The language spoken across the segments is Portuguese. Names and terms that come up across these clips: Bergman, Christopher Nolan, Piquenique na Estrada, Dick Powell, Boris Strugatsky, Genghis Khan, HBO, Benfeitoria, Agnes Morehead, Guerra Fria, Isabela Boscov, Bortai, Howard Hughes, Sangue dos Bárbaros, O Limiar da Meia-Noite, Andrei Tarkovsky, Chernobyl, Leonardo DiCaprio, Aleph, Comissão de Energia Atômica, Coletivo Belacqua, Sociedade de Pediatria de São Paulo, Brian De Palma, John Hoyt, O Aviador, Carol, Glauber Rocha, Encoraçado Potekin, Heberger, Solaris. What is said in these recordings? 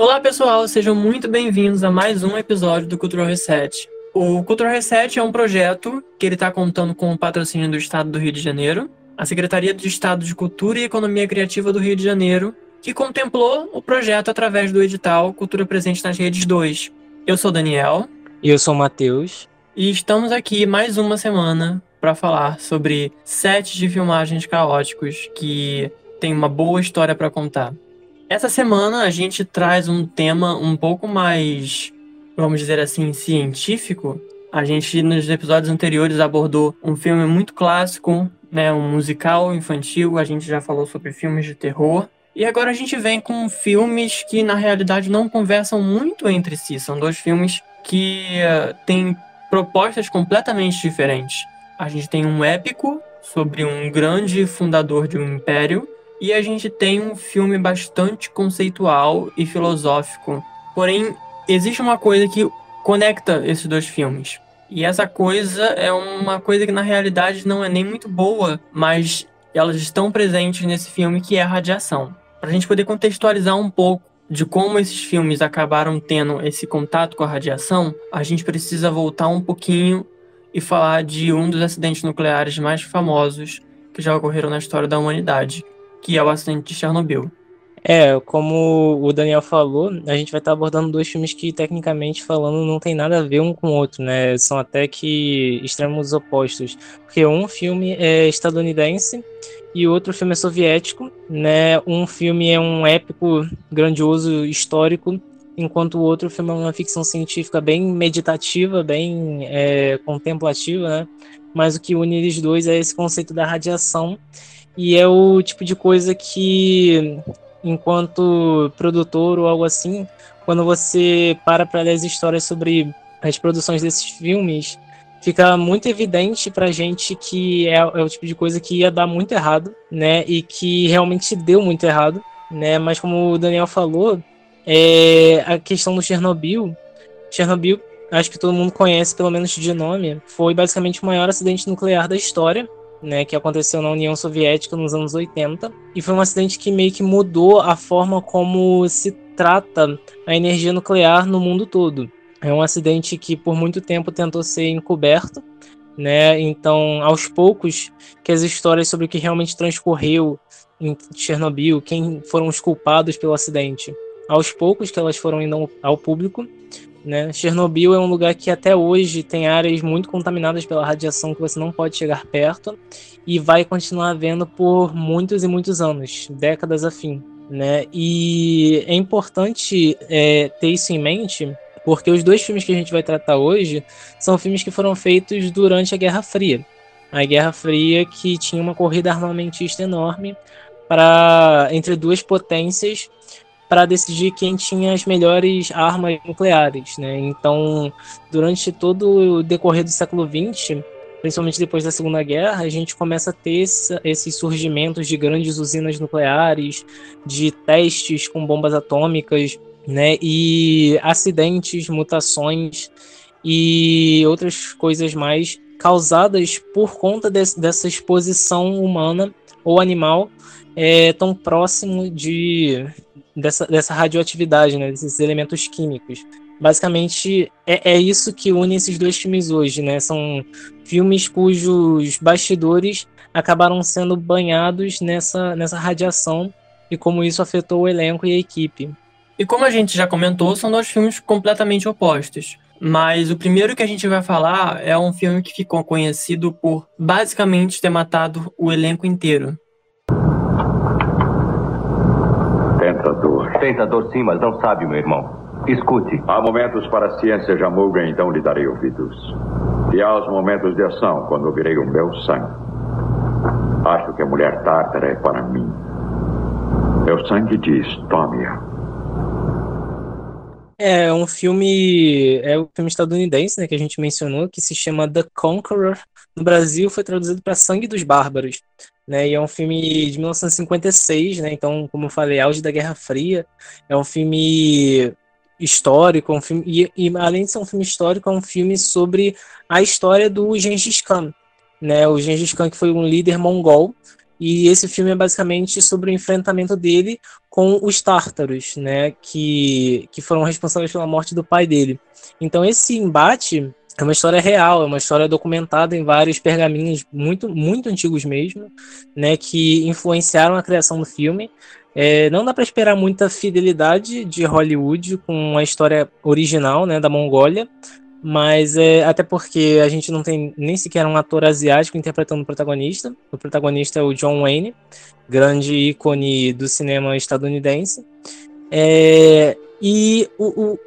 Olá pessoal, sejam muito bem-vindos a mais um episódio do Cultural Reset. O Cultural Reset é um projeto que ele está contando com o patrocínio do Estado do Rio de Janeiro, a Secretaria de Estado de Cultura e Economia Criativa do Rio de Janeiro, que contemplou o projeto através do edital Cultura Presente nas Redes 2. Eu sou Daniel. E eu sou o Matheus. E estamos aqui mais uma semana para falar sobre sets de filmagens caóticos que tem uma boa história para contar. Essa semana a gente traz um tema um pouco mais, vamos dizer assim, científico. A gente, nos episódios anteriores, abordou um filme muito clássico, né, um musical infantil. A gente já falou sobre filmes de terror. E agora a gente vem com filmes que, na realidade, não conversam muito entre si. São dois filmes que têm propostas completamente diferentes. A gente tem um épico sobre um grande fundador de um império. E a gente tem um filme bastante conceitual e filosófico. Porém, existe uma coisa que conecta esses dois filmes. E essa coisa é uma coisa que na realidade não é nem muito boa, mas elas estão presentes nesse filme, que é a radiação. Para a gente poder contextualizar um pouco de como esses filmes acabaram tendo esse contato com a radiação, a gente precisa voltar um pouquinho e falar de um dos acidentes nucleares mais famosos que já ocorreram na história da humanidade, que é o acidente de Chernobyl. Como o Daniel falou, a gente vai estar abordando dois filmes que, tecnicamente falando, não tem nada a ver um com o outro, né? São até que extremos opostos. Porque um filme é estadunidense e outro filme é soviético, né? Um filme é um épico grandioso, histórico, enquanto o outro filme é uma ficção científica bem meditativa, bem contemplativa, né? Mas o que une eles dois é esse conceito da radiação. E é o tipo de coisa que, enquanto produtor ou algo assim, quando você para ler as histórias sobre as produções desses filmes, fica muito evidente pra gente que é o tipo de coisa que ia dar muito errado, né? E que realmente deu muito errado, né? Mas como o Daniel falou, a questão do Chernobyl, acho que todo mundo conhece, pelo menos de nome, foi basicamente o maior acidente nuclear da história, né, que aconteceu na União Soviética nos anos 80, e foi um acidente que meio que mudou a forma como se trata a energia nuclear no mundo todo. É um acidente que por muito tempo tentou ser encoberto, né? Então aos poucos que as histórias sobre o que realmente transcorreu em Chernobyl, quem foram os culpados pelo acidente, aos poucos que elas foram indo ao público, né? Chernobyl é um lugar que até hoje tem áreas muito contaminadas pela radiação que você não pode chegar perto, e vai continuar havendo por muitos e muitos anos, décadas a fim, né? E é importante ter isso em mente, porque os dois filmes que a gente vai tratar hoje são filmes que foram feitos durante a Guerra Fria. A Guerra Fria, que tinha uma corrida armamentista enorme entre duas potências para decidir quem tinha as melhores armas nucleares, né? Então, durante todo o decorrer do século XX, principalmente depois da Segunda Guerra, a gente começa a ter esses surgimentos de grandes usinas nucleares, de testes com bombas atômicas, né? E acidentes, mutações e outras coisas mais causadas por conta dessa exposição humana ou animal tão próximo dessa radioatividade, né, desses elementos químicos. Basicamente, é isso que une esses dois filmes hoje, né? São filmes cujos bastidores acabaram sendo banhados nessa radiação e como isso afetou o elenco e a equipe. E como a gente já comentou, são dois filmes completamente opostos. Mas o primeiro que a gente vai falar é um filme que ficou conhecido por basicamente ter matado o elenco inteiro. Tentador. Tentador sim, mas não sabe, meu irmão. Escute. Há momentos para a ciência jamuga, então lhe darei ouvidos. E há os momentos de ação, quando ouvirei o meu sangue. Acho que a mulher tártara é para mim. Meu sangue diz, tome-a. É um filme estadunidense, né, que a gente mencionou, que se chama The Conqueror. No Brasil foi traduzido para Sangue dos Bárbaros, né, e é um filme de 1956, né, então, como eu falei, auge da Guerra Fria. É um filme histórico, e além de ser um filme histórico, é um filme sobre a história do Genghis Khan, né, o Genghis Khan que foi um líder mongol. E esse filme é basicamente sobre o enfrentamento dele com os tártaros, né, que foram responsáveis pela morte do pai dele. Então esse embate é uma história real, é uma história documentada em vários pergaminhos muito, muito antigos mesmo, né, que influenciaram a criação do filme. Não dá para esperar muita fidelidade de Hollywood com a história original, né, da Mongólia, mas até porque a gente não tem nem sequer um ator asiático interpretando o protagonista. O protagonista é o John Wayne, grande ícone do cinema estadunidense.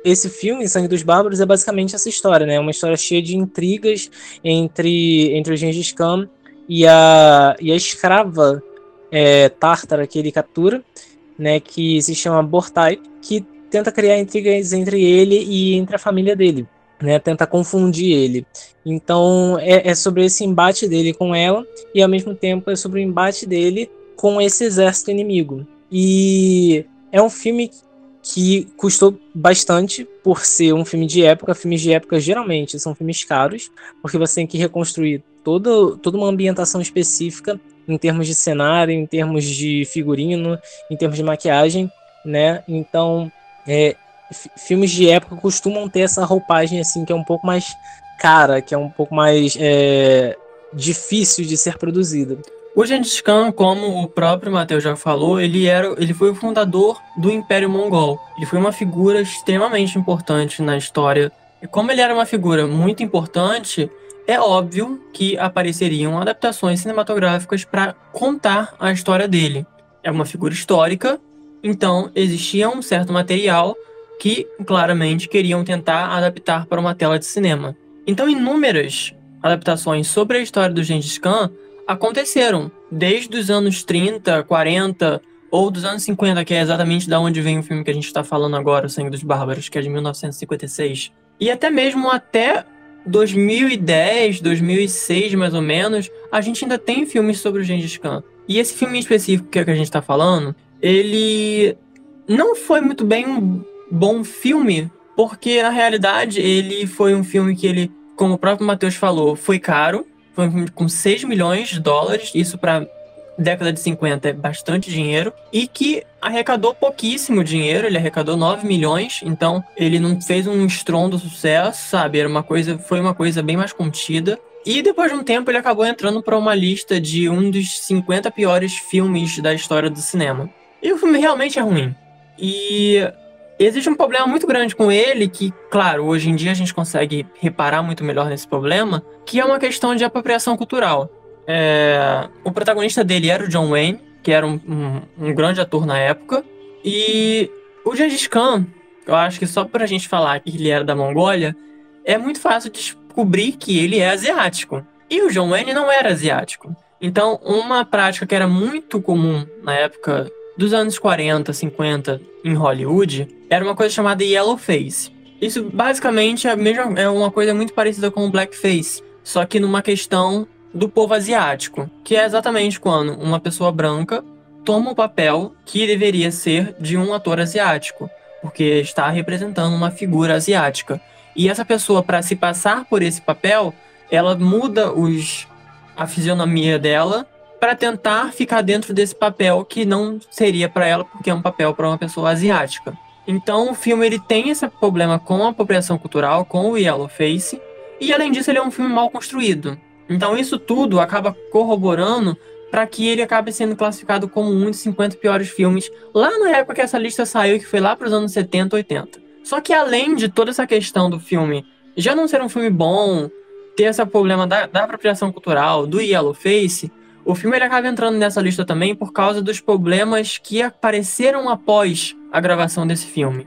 Esse filme, Sangue dos Bárbaros, é basicamente essa história, né? Uma história cheia de intrigas entre o Genghis Khan e a escrava tártara que ele captura, né, que se chama Bortai, que tenta criar intrigas entre ele e entre a família dele, né, tentar confundir ele. Então é sobre esse embate dele com ela, e ao mesmo tempo é sobre o embate dele com esse exército inimigo. E é um filme que custou bastante por ser um filme de época. Filmes de época geralmente são filmes caros, porque você tem que reconstruir toda uma ambientação específica em termos de cenário, em termos de figurino, em termos de maquiagem, né? Então filmes de época costumam ter essa roupagem assim, que é um pouco mais cara, que é um pouco mais difícil de ser produzida. O Genghis Khan, como o próprio Matheus já falou, ele foi o fundador do Império Mongol. Ele foi uma figura extremamente importante na história. E como ele era uma figura muito importante, é óbvio que apareceriam adaptações cinematográficas para contar a história dele. É uma figura histórica, então existia um certo material que claramente queriam tentar adaptar para uma tela de cinema. Então inúmeras adaptações sobre a história do Genghis Khan aconteceram, desde os anos 30, 40 ou dos anos 50, que é exatamente da onde vem o filme que a gente está falando agora, O Sangue dos Bárbaros, que é de 1956. E até mesmo até 2010, 2006 mais ou menos, a gente ainda tem filmes sobre o Genghis Khan. E esse filme específico que é o que a gente está falando, ele não foi muito bem um bom filme, porque na realidade ele foi um filme que ele, como o próprio Matheus falou, foi caro. Foi um filme com $6 milhões, isso para década de 50 é bastante dinheiro, e que arrecadou pouquíssimo dinheiro. Ele arrecadou 9 milhões, então ele não fez um estrondo sucesso, sabe? Foi uma coisa bem mais contida. E depois de um tempo ele acabou entrando para uma lista de um dos 50 piores filmes da história do cinema. E o filme realmente é ruim. E existe um problema muito grande com ele, que, claro, hoje em dia a gente consegue reparar muito melhor nesse problema, que é uma questão de apropriação cultural. O protagonista dele era o John Wayne, que era um grande ator na época, e o Genghis Khan, eu acho que só pra gente falar que ele era da Mongólia, é muito fácil descobrir que ele é asiático. E o John Wayne não era asiático. Então, uma prática que era muito comum na época dos anos 40, 50, em Hollywood, era uma coisa chamada yellow face. Isso basicamente é uma coisa muito parecida com o blackface, só que numa questão do povo asiático, que é exatamente quando uma pessoa branca toma o papel que deveria ser de um ator asiático, porque está representando uma figura asiática. E essa pessoa, para se passar por esse papel, ela muda a fisionomia dela para tentar ficar dentro desse papel que não seria para ela, porque é um papel para uma pessoa asiática. Então o filme ele tem esse problema com a apropriação cultural, com o yellowface, e além disso ele é um filme mal construído. Então isso tudo acaba corroborando para que ele acabe sendo classificado como um dos 50 piores filmes, lá na época que essa lista saiu, que foi lá para os anos 70, 80. Só que além de toda essa questão do filme já não ser um filme bom, ter esse problema da apropriação cultural, do yellowface, o filme ele acaba entrando nessa lista também por causa dos problemas que apareceram após a gravação desse filme.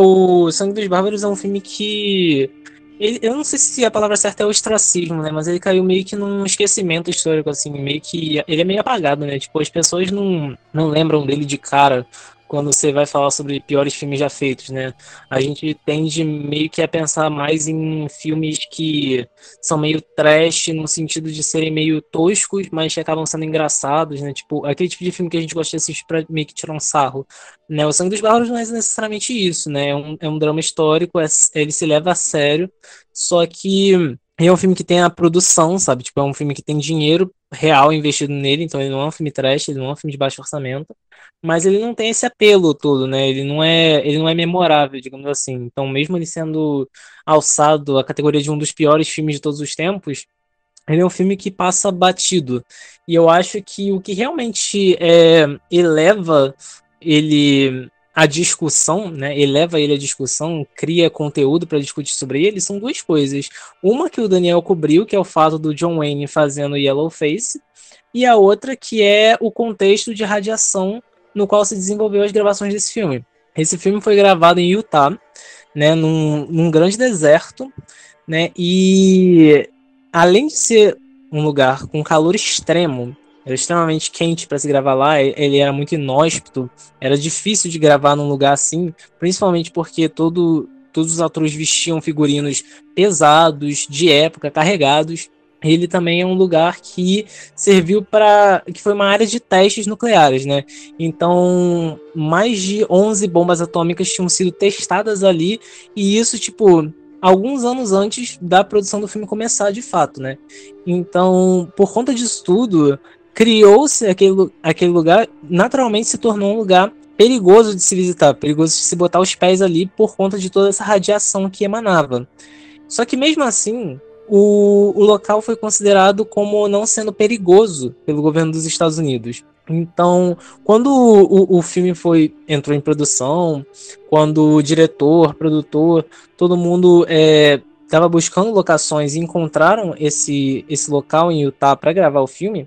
O Sangue dos Bárbaros é um filme que... eu não sei se a palavra certa é ostracismo, né? Mas ele caiu meio que num esquecimento histórico, assim. Meio que... ele é meio apagado, né? Tipo, as pessoas não lembram dele de cara quando você vai falar sobre piores filmes já feitos, né? A gente tende meio que a pensar mais em filmes que são meio trash, no sentido de serem meio toscos, mas que acabam sendo engraçados, né? Tipo, aquele tipo de filme que a gente gosta de assistir pra meio que tirar um sarro, né? O Sangue dos Bárbaros não é necessariamente isso, né? É um drama histórico, ele se leva a sério, só que... é um filme que tem a produção, sabe? Tipo, é um filme que tem dinheiro real investido nele, então ele não é um filme trash, ele não é um filme de baixo orçamento, mas ele não tem esse apelo todo, né? Ele não é memorável, digamos assim. Então, mesmo ele sendo alçado à categoria de um dos piores filmes de todos os tempos, ele é um filme que passa batido. E eu acho que o que realmente eleva ele... a discussão, né, eleva ele à discussão, cria conteúdo para discutir sobre ele, são duas coisas. Uma que o Daniel cobriu, que é o fato do John Wayne fazendo Yellowface, e a outra que é o contexto de radiação no qual se desenvolveu as gravações desse filme. Esse filme foi gravado em Utah, né, num grande deserto, né, e além de ser um lugar com calor extremo, era extremamente quente para se gravar lá, ele era muito inóspito, era difícil de gravar num lugar assim, principalmente porque todos os atores vestiam figurinos pesados, de época, carregados. Ele também é um lugar que serviu para... que foi uma área de testes nucleares, né? Então, mais de 11 bombas atômicas tinham sido testadas ali, e isso, tipo... alguns anos antes da produção do filme começar, de fato, né? Então, por conta disso tudo, criou-se aquele lugar, naturalmente se tornou um lugar perigoso de se visitar, perigoso de se botar os pés ali por conta de toda essa radiação que emanava. Só que mesmo assim, o local foi considerado como não sendo perigoso pelo governo dos Estados Unidos. Então, quando o filme entrou em produção, quando o diretor, produtor, todo mundo estava buscando locações e encontraram esse local em Utah para gravar o filme,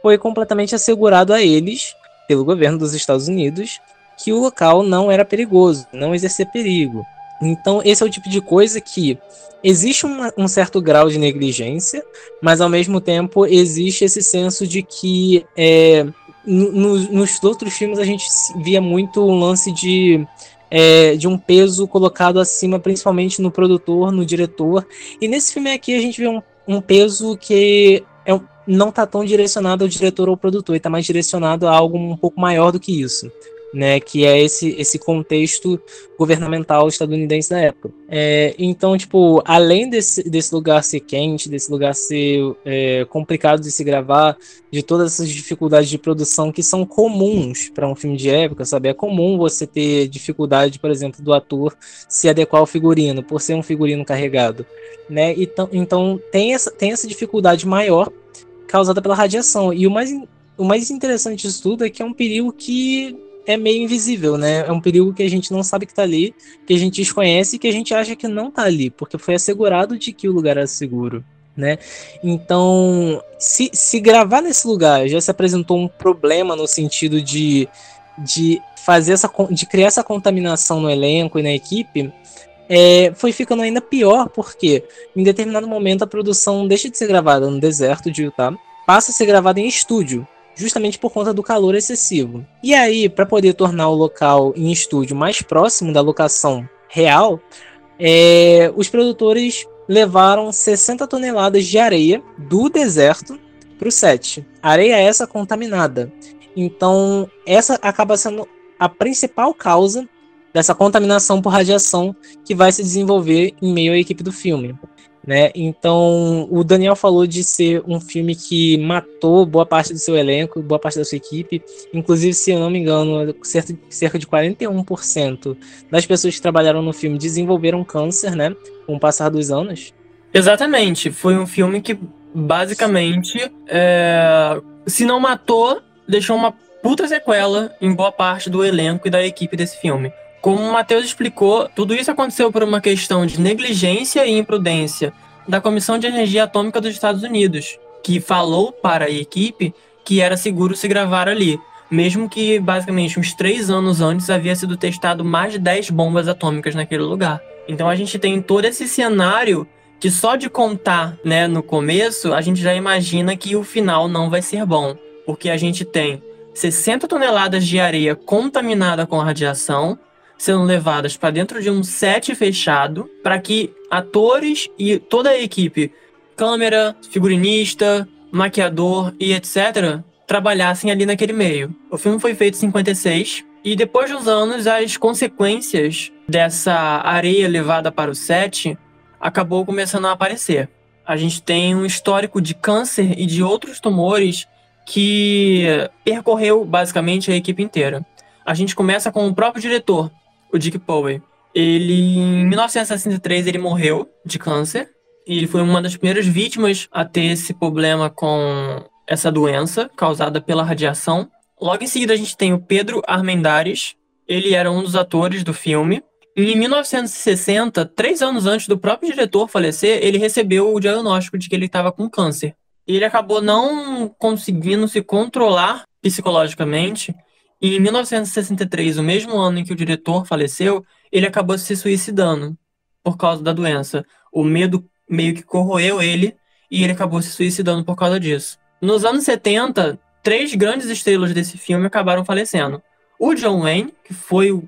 foi completamente assegurado a eles, pelo governo dos Estados Unidos, que o local não era perigoso, não exercia perigo. Então, esse é o tipo de coisa que existe um certo grau de negligência, mas ao mesmo tempo existe esse senso de que... nos outros filmes a gente via muito um lance de um peso colocado acima, principalmente no produtor, no diretor, e nesse filme aqui a gente vê um peso que não está tão direcionado ao diretor ou ao produtor, está mais direcionado a algo um pouco maior do que isso, né, que é esse contexto governamental estadunidense da época. Então, tipo, além desse lugar ser quente, desse lugar ser complicado de se gravar, de todas essas dificuldades de produção que são comuns para um filme de época, sabe? É comum você ter dificuldade, por exemplo, do ator se adequar ao figurino, por ser um figurino carregado, né? Então tem essa dificuldade maior causada pela radiação. E o mais interessante disso tudo é que é um perigo que... é meio invisível, né? É um perigo que a gente não sabe que tá ali, que a gente desconhece e que a gente acha que não tá ali, porque foi assegurado de que o lugar era seguro, né? Então, se gravar nesse lugar já se apresentou um problema no sentido de fazer de criar essa contaminação no elenco e na equipe, foi ficando ainda pior, porque em determinado momento a produção deixa de ser gravada no deserto de Utah, passa a ser gravada em estúdio, justamente por conta do calor excessivo. E aí, para poder tornar o local em estúdio mais próximo da locação real, os produtores levaram 60 toneladas de areia do deserto para o set. Areia essa contaminada. Então, essa acaba sendo a principal causa dessa contaminação por radiação que vai se desenvolver em meio à equipe do filme, né? Então, o Daniel falou de ser um filme que matou boa parte do seu elenco, boa parte da sua equipe. Inclusive, se eu não me engano, cerca de 41% das pessoas que trabalharam no filme desenvolveram câncer, né, com o passar dos anos. Exatamente. Foi um filme que, basicamente, se não matou, deixou uma puta sequela em boa parte do elenco e da equipe desse filme. Como o Matheus explicou, tudo isso aconteceu por uma questão de negligência e imprudência da Comissão de Energia Atômica dos Estados Unidos, que falou para a equipe que era seguro se gravar ali, mesmo que basicamente uns 3 anos antes havia sido testado mais de 10 bombas atômicas naquele lugar. Então a gente tem todo esse cenário que só de contar, né, no começo, a gente já imagina que o final não vai ser bom, porque a gente tem 60 toneladas de areia contaminada com radiação sendo levadas para dentro de um set fechado para que atores e toda a equipe, câmera, figurinista, maquiador e etc., trabalhassem ali naquele meio. O filme foi feito em 1956 e depois de uns anos as consequências dessa areia levada para o set acabou começando a aparecer. A gente tem um histórico de câncer e de outros tumores que percorreu basicamente a equipe inteira. A gente começa com o próprio diretor, o Dick Powell. Ele, em 1963, ele morreu de câncer e ele foi uma das primeiras vítimas a ter esse problema com essa doença causada pela radiação. Logo em seguida a gente tem o Pedro Armendáriz, ele era um dos atores do filme. Em 1960, 3 anos antes do próprio diretor falecer, ele recebeu o diagnóstico de que ele estava com câncer. Ele acabou não conseguindo se controlar psicologicamente. E em 1963, o mesmo ano em que o diretor faleceu, ele acabou se suicidando por causa da doença. O medo meio que corroeu ele e ele acabou se suicidando por causa disso. Nos anos 70, 3 grandes estrelas desse filme acabaram falecendo. O John Wayne, que foi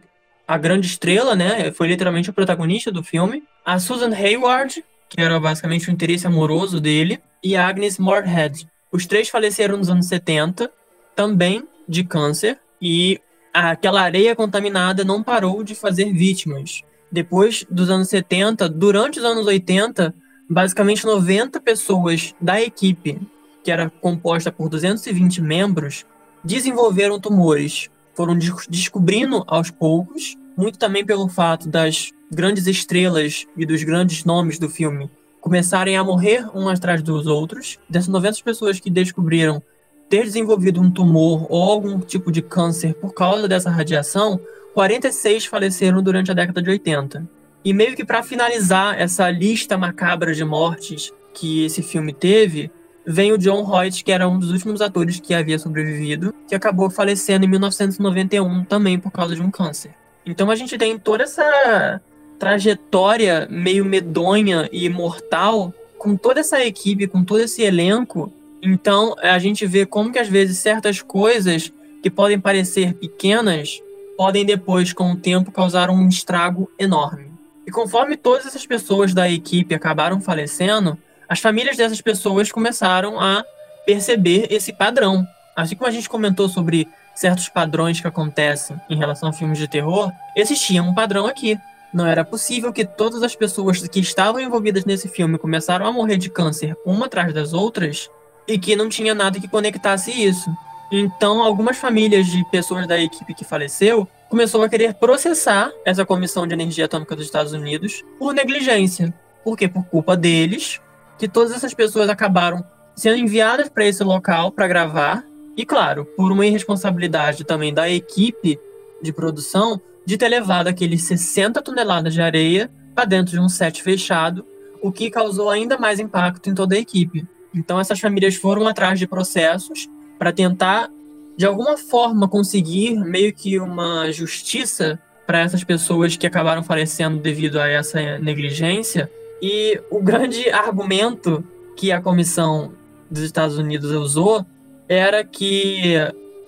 a grande estrela, né? Foi literalmente o protagonista do filme. A Susan Hayward, que era basicamente o interesse amoroso dele. E a Agnes Morehead. Os 3 faleceram nos anos 70, também de câncer. E aquela areia contaminada não parou de fazer vítimas. Depois dos anos 70, durante os anos 80, basicamente 90 pessoas da equipe, que era composta por 220 membros, desenvolveram tumores. Foram descobrindo aos poucos, muito também pelo fato das grandes estrelas e dos grandes nomes do filme começarem a morrer um atrás dos outros. Dessas 90 pessoas que descobriram ter desenvolvido um tumor ou algum tipo de câncer por causa dessa radiação, 46 faleceram durante a década de 80. E meio que para finalizar essa lista macabra de mortes que esse filme teve, vem o John Hoyt, que era um dos últimos atores que havia sobrevivido, que acabou falecendo em 1991 também por causa de um câncer. Então a gente tem toda essa trajetória meio medonha e mortal com toda essa equipe, com todo esse elenco. Então a gente vê como que às vezes certas coisas que podem parecer pequenas podem depois, com o tempo, causar um estrago enorme. E conforme todas essas pessoas da equipe acabaram falecendo, as famílias dessas pessoas começaram a perceber esse padrão. Assim como a gente comentou sobre certos padrões que acontecem em relação a filmes de terror, existia um padrão aqui. Não era possível que todas as pessoas que estavam envolvidas nesse filme começaram a morrer de câncer uma atrás das outras e que não tinha nada que conectasse isso. Então, algumas famílias de pessoas da equipe que faleceu começou a querer processar essa Comissão de Energia Atômica dos Estados Unidos por negligência. Por quê? Por culpa deles, que todas essas pessoas acabaram sendo enviadas para esse local para gravar. E, claro, por uma irresponsabilidade também da equipe de produção de ter levado aqueles 60 toneladas de areia para dentro de um set fechado, o que causou ainda mais impacto em toda a equipe. Então, essas famílias foram atrás de processos para tentar, de alguma forma, conseguir meio que uma justiça para essas pessoas que acabaram falecendo devido a essa negligência. E o grande argumento que a Comissão dos Estados Unidos usou era que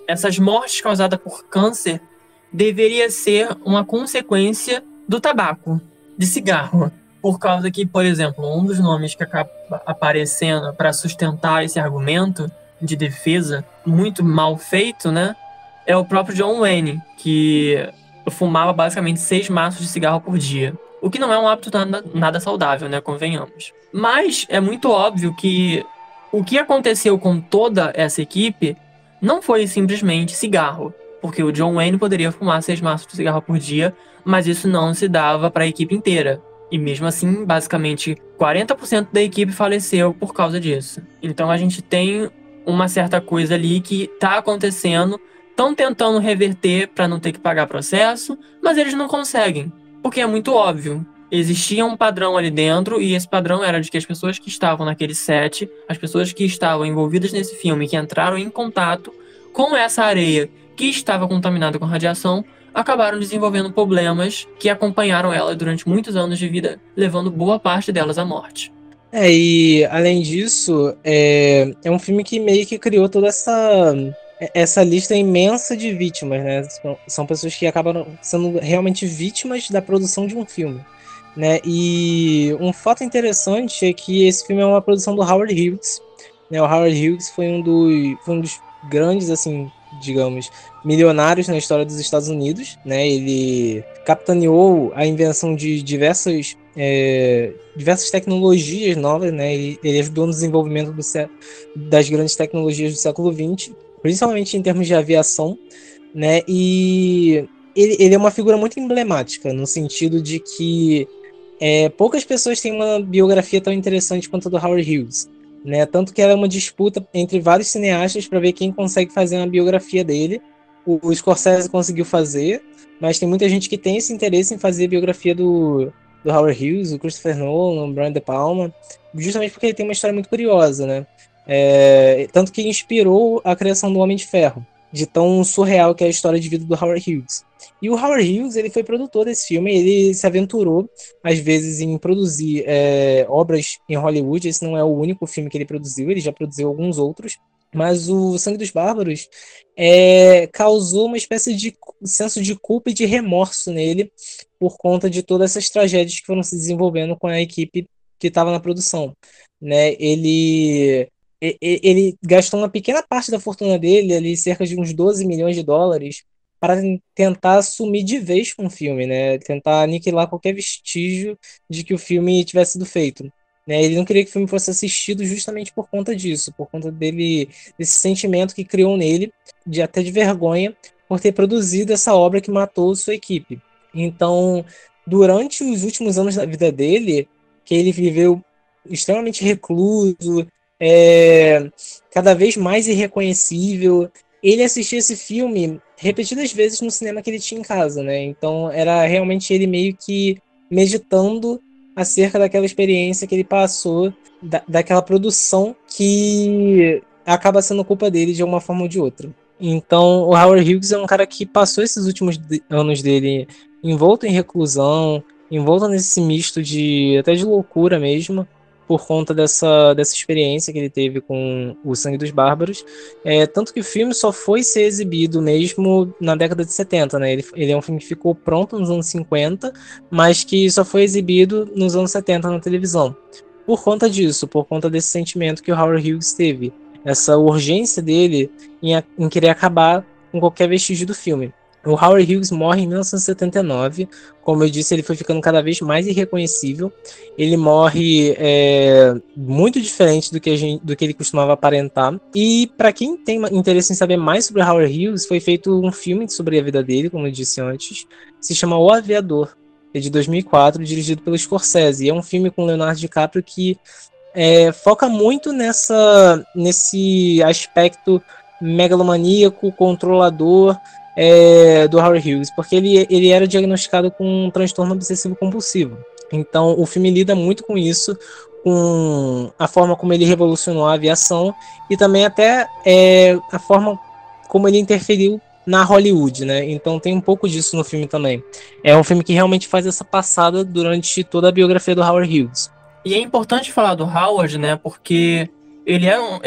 essas mortes causadas por câncer deveria ser uma consequência do tabaco, de cigarro. Por causa que, por exemplo, um dos nomes que acaba aparecendo para sustentar esse argumento de defesa muito mal feito, né, é o próprio John Wayne, que fumava basicamente 6 maços de cigarro por dia. O que não é um hábito nada saudável, né? Convenhamos. Mas é muito óbvio que o que aconteceu com toda essa equipe não foi simplesmente cigarro. Porque o John Wayne poderia fumar 6 maços de cigarro por dia, mas isso não se dava para a equipe inteira. E mesmo assim, basicamente, 40% da equipe faleceu por causa disso. Então a gente tem uma certa coisa ali que está acontecendo, estão tentando reverter para não ter que pagar processo, mas eles não conseguem, porque é muito óbvio. Existia um padrão ali dentro, e esse padrão era de que as pessoas que estavam naquele set, as pessoas que estavam envolvidas nesse filme, que entraram em contato com essa areia que estava contaminada com radiação, acabaram desenvolvendo problemas que acompanharam ela durante muitos anos de vida, levando boa parte delas à morte. E além disso, é um filme que meio que criou toda essa lista imensa de vítimas, né? São pessoas que acabaram sendo realmente vítimas da produção de um filme, né? E um fato interessante é que esse filme é uma produção do Howard Hughes, né? O Howard Hughes foi um dos grandes, assim, digamos, milionários na história dos Estados Unidos, né? Ele capitaneou a invenção de diversas tecnologias novas, né? Ele ajudou no desenvolvimento das grandes tecnologias do século XX, principalmente em termos de aviação, né? E ele é uma figura muito emblemática, no sentido de que poucas pessoas têm uma biografia tão interessante quanto a do Howard Hughes, né? Tanto que ela é uma disputa entre vários cineastas para ver quem consegue fazer uma biografia dele. O Scorsese conseguiu fazer, mas tem muita gente que tem esse interesse em fazer a biografia do Howard Hughes, o Christopher Nolan, o Brian De Palma, justamente porque ele tem uma história muito curiosa, né? Tanto que inspirou a criação do Homem de Ferro, de tão surreal que é a história de vida do Howard Hughes. E o Howard Hughes, ele foi produtor desse filme, ele se aventurou, às vezes, em produzir obras em Hollywood. Esse não é o único filme que ele produziu, ele já produziu alguns outros, mas o Sangue dos Bárbaros causou uma espécie de senso de culpa e de remorso nele, por conta de todas essas tragédias que foram se desenvolvendo com a equipe que estava na produção, né? Ele gastou uma pequena parte da fortuna dele, ali, cerca de uns 12 milhões de dólares, para tentar sumir de vez com o filme, né? Tentar aniquilar qualquer vestígio de que o filme tivesse sido feito, né? Ele não queria que o filme fosse assistido justamente por conta disso, por conta desse sentimento que criou nele, até de vergonha, por ter produzido essa obra que matou sua equipe. Então, durante os últimos anos da vida dele, que ele viveu extremamente recluso, cada vez mais irreconhecível, ele assistia esse filme repetidas vezes no cinema que ele tinha em casa, né? Então era realmente ele meio que meditando acerca daquela experiência que ele passou, daquela produção que acaba sendo culpa dele de alguma forma ou de outra. Então o Howard Hughes é um cara que passou esses últimos anos dele envolto em reclusão, envolto nesse misto até de loucura mesmo, por conta dessa experiência que ele teve com o Sangue dos Bárbaros. Tanto que o filme só foi ser exibido mesmo na década de 70, né? Ele é um filme que ficou pronto nos anos 50, mas que só foi exibido nos anos 70 na televisão. Por conta disso, por conta desse sentimento que o Howard Hughes teve, essa urgência dele em querer acabar com qualquer vestígio do filme. O Howard Hughes morre em 1979, como eu disse, ele foi ficando cada vez mais irreconhecível. Ele morre muito diferente do que ele costumava aparentar. E para quem tem interesse em saber mais sobre o Howard Hughes, foi feito um filme sobre a vida dele, como eu disse antes, se chama O Aviador, é de 2004, dirigido pelo Scorsese. É um filme com Leonardo DiCaprio que foca muito nesse aspecto megalomaníaco, controlador, do Howard Hughes, porque ele era diagnosticado com um transtorno obsessivo compulsivo. Então o filme lida muito com isso, com a forma como ele revolucionou a aviação e também até a forma como ele interferiu na Hollywood, né? Então tem um pouco disso no filme também. É um filme que realmente faz essa passada durante toda a biografia do Howard Hughes. E é importante falar do Howard, né? Porque ele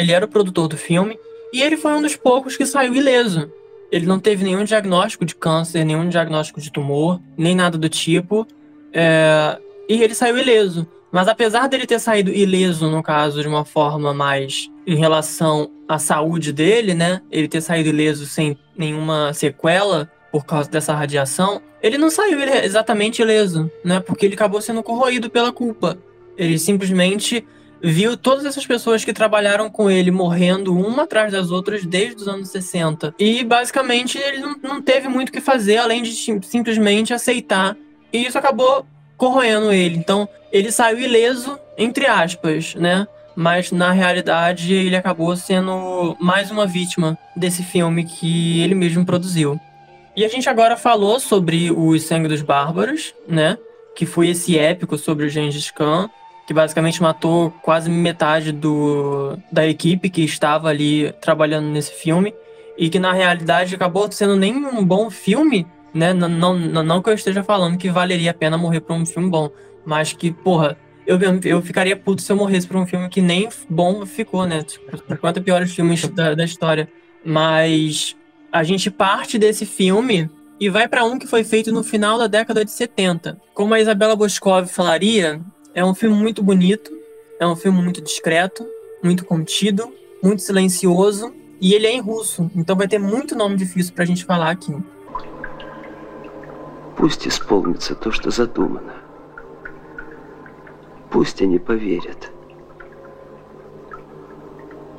era o produtor do filme e ele foi um dos poucos que saiu ileso. Ele não teve nenhum diagnóstico de câncer, nenhum diagnóstico de tumor, nem nada do tipo. E ele saiu ileso. Mas apesar dele ter saído ileso, no caso, de uma forma mais em relação à saúde dele, né? Ele ter saído ileso sem nenhuma sequela por causa dessa radiação, ele não saiu exatamente ileso, né? Porque ele acabou sendo corroído pela culpa. Ele simplesmente viu todas essas pessoas que trabalharam com ele morrendo uma atrás das outras desde os anos 60. E, basicamente, ele não teve muito o que fazer, além de simplesmente aceitar. E isso acabou corroendo ele. Então, ele saiu ileso, entre aspas, né? mas na realidade ele acabou sendo mais uma vítima desse filme que ele mesmo produziu. E a gente agora falou sobre o Sangue dos Bárbaros, né? Que foi esse épico sobre o Genghis Khan, que basicamente matou quase metade da equipe que estava ali trabalhando nesse filme, e que na realidade acabou sendo nem um bom filme, né? Não que eu esteja falando que valeria a pena morrer por um filme bom, mas que, porra, eu ficaria puto se eu morresse por um filme que nem bom ficou, né? Tipo, quantos piores filmes da história. Mas a gente parte desse filme e vai para um que foi feito no final da década de 70. Como a Isabela Boscov falaria, é um filme muito bonito, é um filme muito discreto, muito contido, muito silencioso, e ele é em russo, então vai ter muito nome difícil pra gente falar aqui. Пусть исполнится то, что задумано. Пусть они поверят.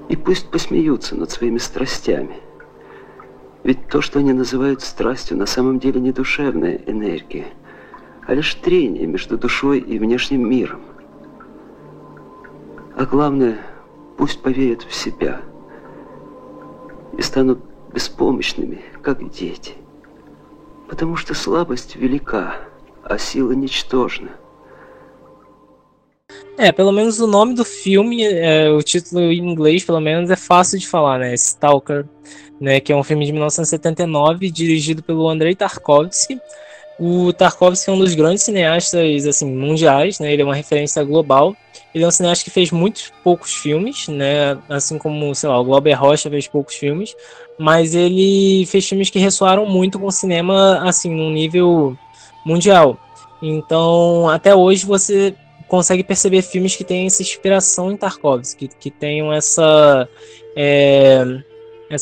И пусть посмеются над своими страстями. Ведь то, что они называют страстью, на самом деле не душевная энергия, а лишь трение между душой и внешним миром. А главное, пусть поверят в себя и станут беспомощными, как дети. Потому что слабость велика, а сила ничтожна. É, pelo menos o nome do filme, o título em inglês, pelo menos, é fácil de falar, né? Stalker, né? Que é um filme de 1979, dirigido pelo Andrei Tarkovsky. O Tarkovsky é um dos grandes cineastas, assim, mundiais, né? Ele é uma referência global. Ele é um cineasta que fez muitos poucos filmes, né? Assim como, sei lá, o Glauber Rocha fez poucos filmes. Mas ele fez filmes que ressoaram muito com o cinema, assim, num nível mundial. Então, até hoje, você consegue perceber filmes que têm essa inspiração em Tarkovsky, que tenham essa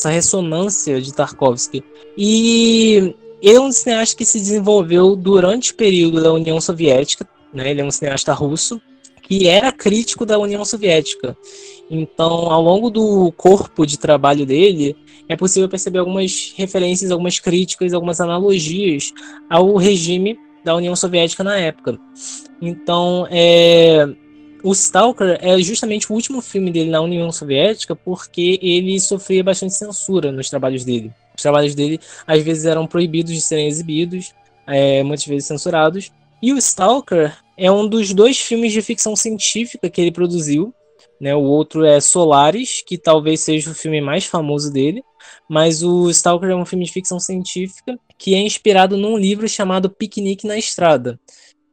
ressonância de Tarkovsky. E ele é um cineasta que se desenvolveu durante o período da União Soviética, né? Ele é um cineasta russo que era crítico da União Soviética. Então, ao longo do corpo de trabalho dele, é possível perceber algumas referências, algumas críticas, algumas analogias ao regime da União Soviética na época. Então, o Stalker é justamente o último filme dele na União Soviética, porque ele sofria bastante censura nos trabalhos dele. Os trabalhos dele, às vezes, eram proibidos de serem exibidos, muitas vezes censurados. E o Stalker é um dos dois filmes de ficção científica que ele produziu, né? O outro é Solaris, que talvez seja o filme mais famoso dele. Mas o Stalker é um filme de ficção científica que é inspirado num livro chamado Piquenique na Estrada,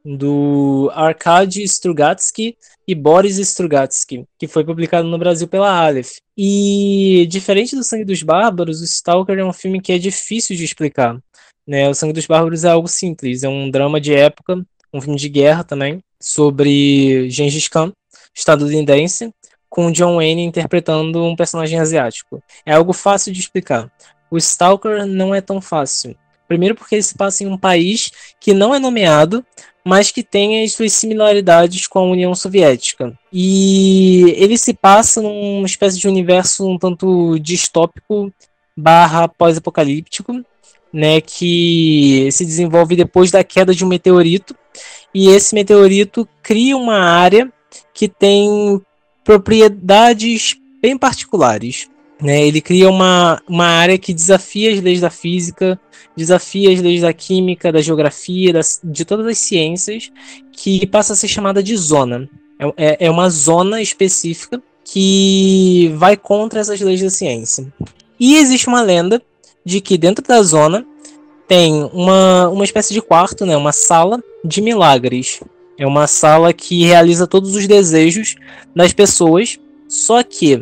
do Arkady Strugatsky e Boris Strugatsky, que foi publicado no Brasil pela Aleph. E, diferente do Sangue dos Bárbaros, o Stalker é um filme que é difícil de explicar, né? O Sangue dos Bárbaros é algo simples, é um drama de época, um filme de guerra também, sobre Genghis Khan, estadunidense, com John Wayne interpretando um personagem asiático. É algo fácil de explicar. O Stalker não é tão fácil. Primeiro porque ele se passa em um país que não é nomeado, mas que tem as suas similaridades com a União Soviética. E ele se passa numa espécie de universo um tanto distópico / pós-apocalíptico, né, que se desenvolve depois da queda de um meteorito. E esse meteorito cria uma área que tem propriedades bem particulares, né? Ele cria uma área que desafia as leis da física, desafia as leis da química, da geografia, de todas as ciências, que passa a ser chamada de zona. É uma zona específica que vai contra essas leis da ciência. E existe uma lenda de que dentro da zona tem uma espécie de quarto, né? Uma sala de milagres. É uma sala que realiza todos os desejos das pessoas, só que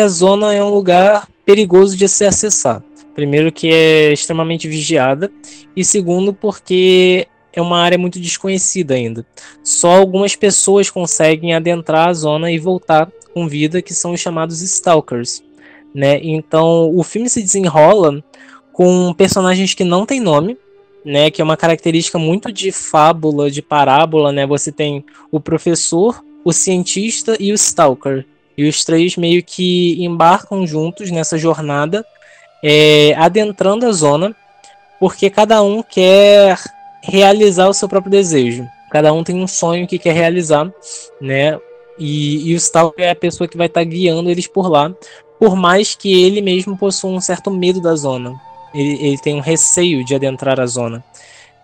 a zona é um lugar perigoso de se acessar. Primeiro que é extremamente vigiada, e segundo porque é uma área muito desconhecida ainda. Só algumas pessoas conseguem adentrar a zona e voltar com vida, que são os chamados Stalkers, né? Então o filme se desenrola com personagens que não têm nome, né, que é uma característica muito de fábula, de parábola, né? Você tem o professor, o cientista e o Stalker. E os três meio que embarcam juntos nessa jornada, adentrando a zona, porque cada um quer realizar o seu próprio desejo. Cada um tem um sonho que quer realizar, né? E o Stalker é a pessoa que vai estar guiando eles por lá, por mais que ele mesmo possua um certo medo da zona. Ele tem um receio de adentrar a zona,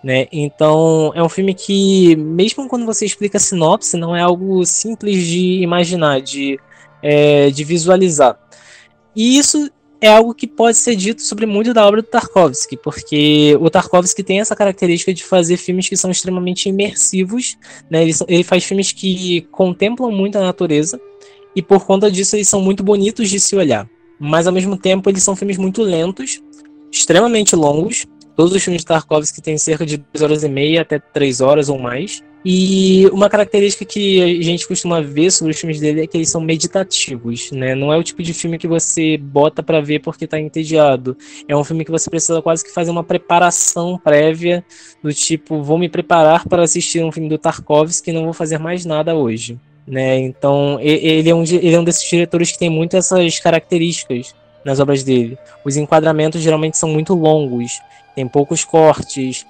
né? Então é um filme que, mesmo quando você explica a sinopse, não é algo simples de imaginar, de visualizar. E isso é algo que pode ser dito sobre muito da obra do Tarkovsky, porque o Tarkovsky tem essa característica de fazer filmes que são extremamente imersivos, né? Ele faz filmes que contemplam muito a natureza, e por conta disso eles são muito bonitos de se olhar. Mas, ao mesmo tempo, eles são filmes muito lentos, extremamente longos. Todos os filmes de Tarkovsky têm cerca de 2 horas e meia até 3 horas ou mais. E uma característica que a gente costuma ver sobre os filmes dele é que eles são meditativos, né? Não é o tipo de filme que você bota para ver porque tá entediado. É um filme que você precisa quase que fazer uma preparação prévia, do tipo, vou me preparar para assistir um filme do Tarkovsky e não vou fazer mais nada hoje, né? Então ele é um desses diretores que tem muito essas características nas obras dele. Os enquadramentos geralmente são muito longos, tem poucos cortes,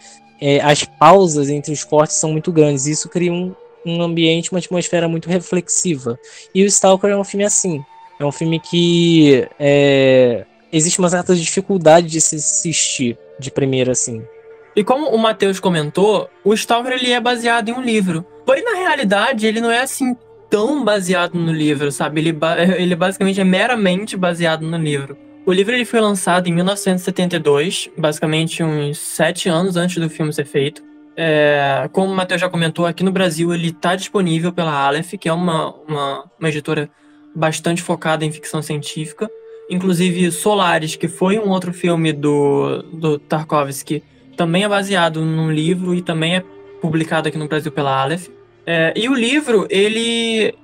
as pausas entre os cortes são muito grandes, e isso cria um ambiente, uma atmosfera muito reflexiva. E o Stalker é um filme assim, é um filme que existe uma certa dificuldade de se assistir de primeira, assim. E como o Matheus comentou, o Stalker ele é baseado em um livro, porém na realidade ele não é assim tão baseado no livro, sabe? Ele basicamente é meramente baseado no livro. O livro ele foi lançado em 1972, basicamente uns 7 anos antes do filme ser feito. Como o Matheus já comentou, aqui no Brasil ele está disponível pela Aleph, que é uma editora bastante focada em ficção científica. Inclusive Solaris, que foi um outro filme do Tarkovsky, também é baseado num livro e também é publicado aqui no Brasil pela Aleph. E o livro, ele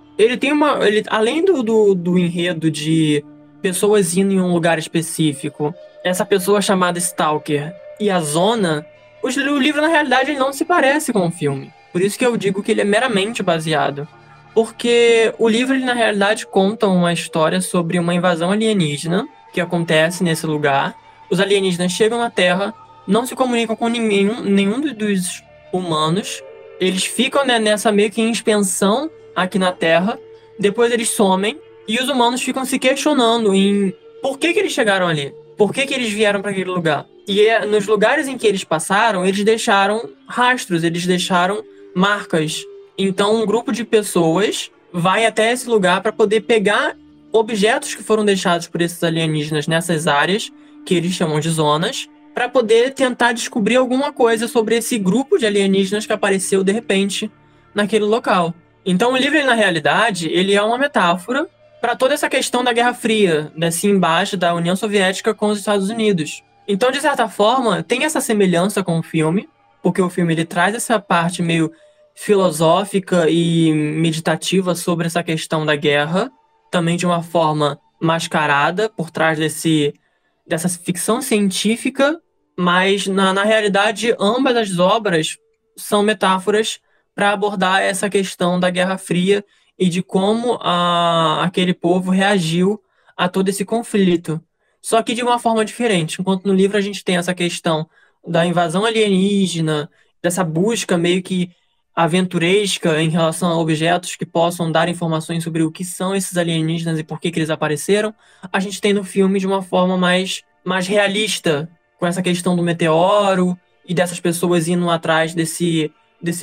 tem uma... Ele, além do enredo de pessoas indo em um lugar específico, essa pessoa chamada Stalker e a zona, o livro, na realidade, ele não se parece com o filme. Por isso que eu digo que ele é meramente baseado. Porque o livro, ele, na realidade, conta uma história sobre uma invasão alienígena que acontece nesse lugar. Os alienígenas chegam na Terra, não se comunicam com nenhum dos humanos. Eles ficam, né, nessa meio que suspensão aqui na Terra. Depois eles somem. E os humanos ficam se questionando em por que eles chegaram ali. Por que eles vieram para aquele lugar. E nos lugares em que eles passaram, eles deixaram rastros. Eles deixaram marcas. Então um grupo de pessoas vai até esse lugar para poder pegar objetos que foram deixados por esses alienígenas nessas áreas, que eles chamam de zonas, para poder tentar descobrir alguma coisa sobre esse grupo de alienígenas que apareceu de repente naquele local. Então o livro, na realidade, ele é uma metáfora para toda essa questão da Guerra Fria, desse embate da União Soviética com os Estados Unidos. Então, de certa forma, tem essa semelhança com o filme, porque o filme ele traz essa parte meio filosófica e meditativa sobre essa questão da guerra, também de uma forma mascarada por trás dessa ficção científica, mas na realidade ambas as obras são metáforas para abordar essa questão da Guerra Fria e de como aquele povo reagiu a todo esse conflito. Só que de uma forma diferente. Enquanto no livro a gente tem essa questão da invasão alienígena, dessa busca meio que aventuresca em relação a objetos que possam dar informações sobre o que são esses alienígenas e por que eles apareceram, a gente tem no filme de uma forma mais realista, com essa questão do meteoro e dessas pessoas indo atrás desse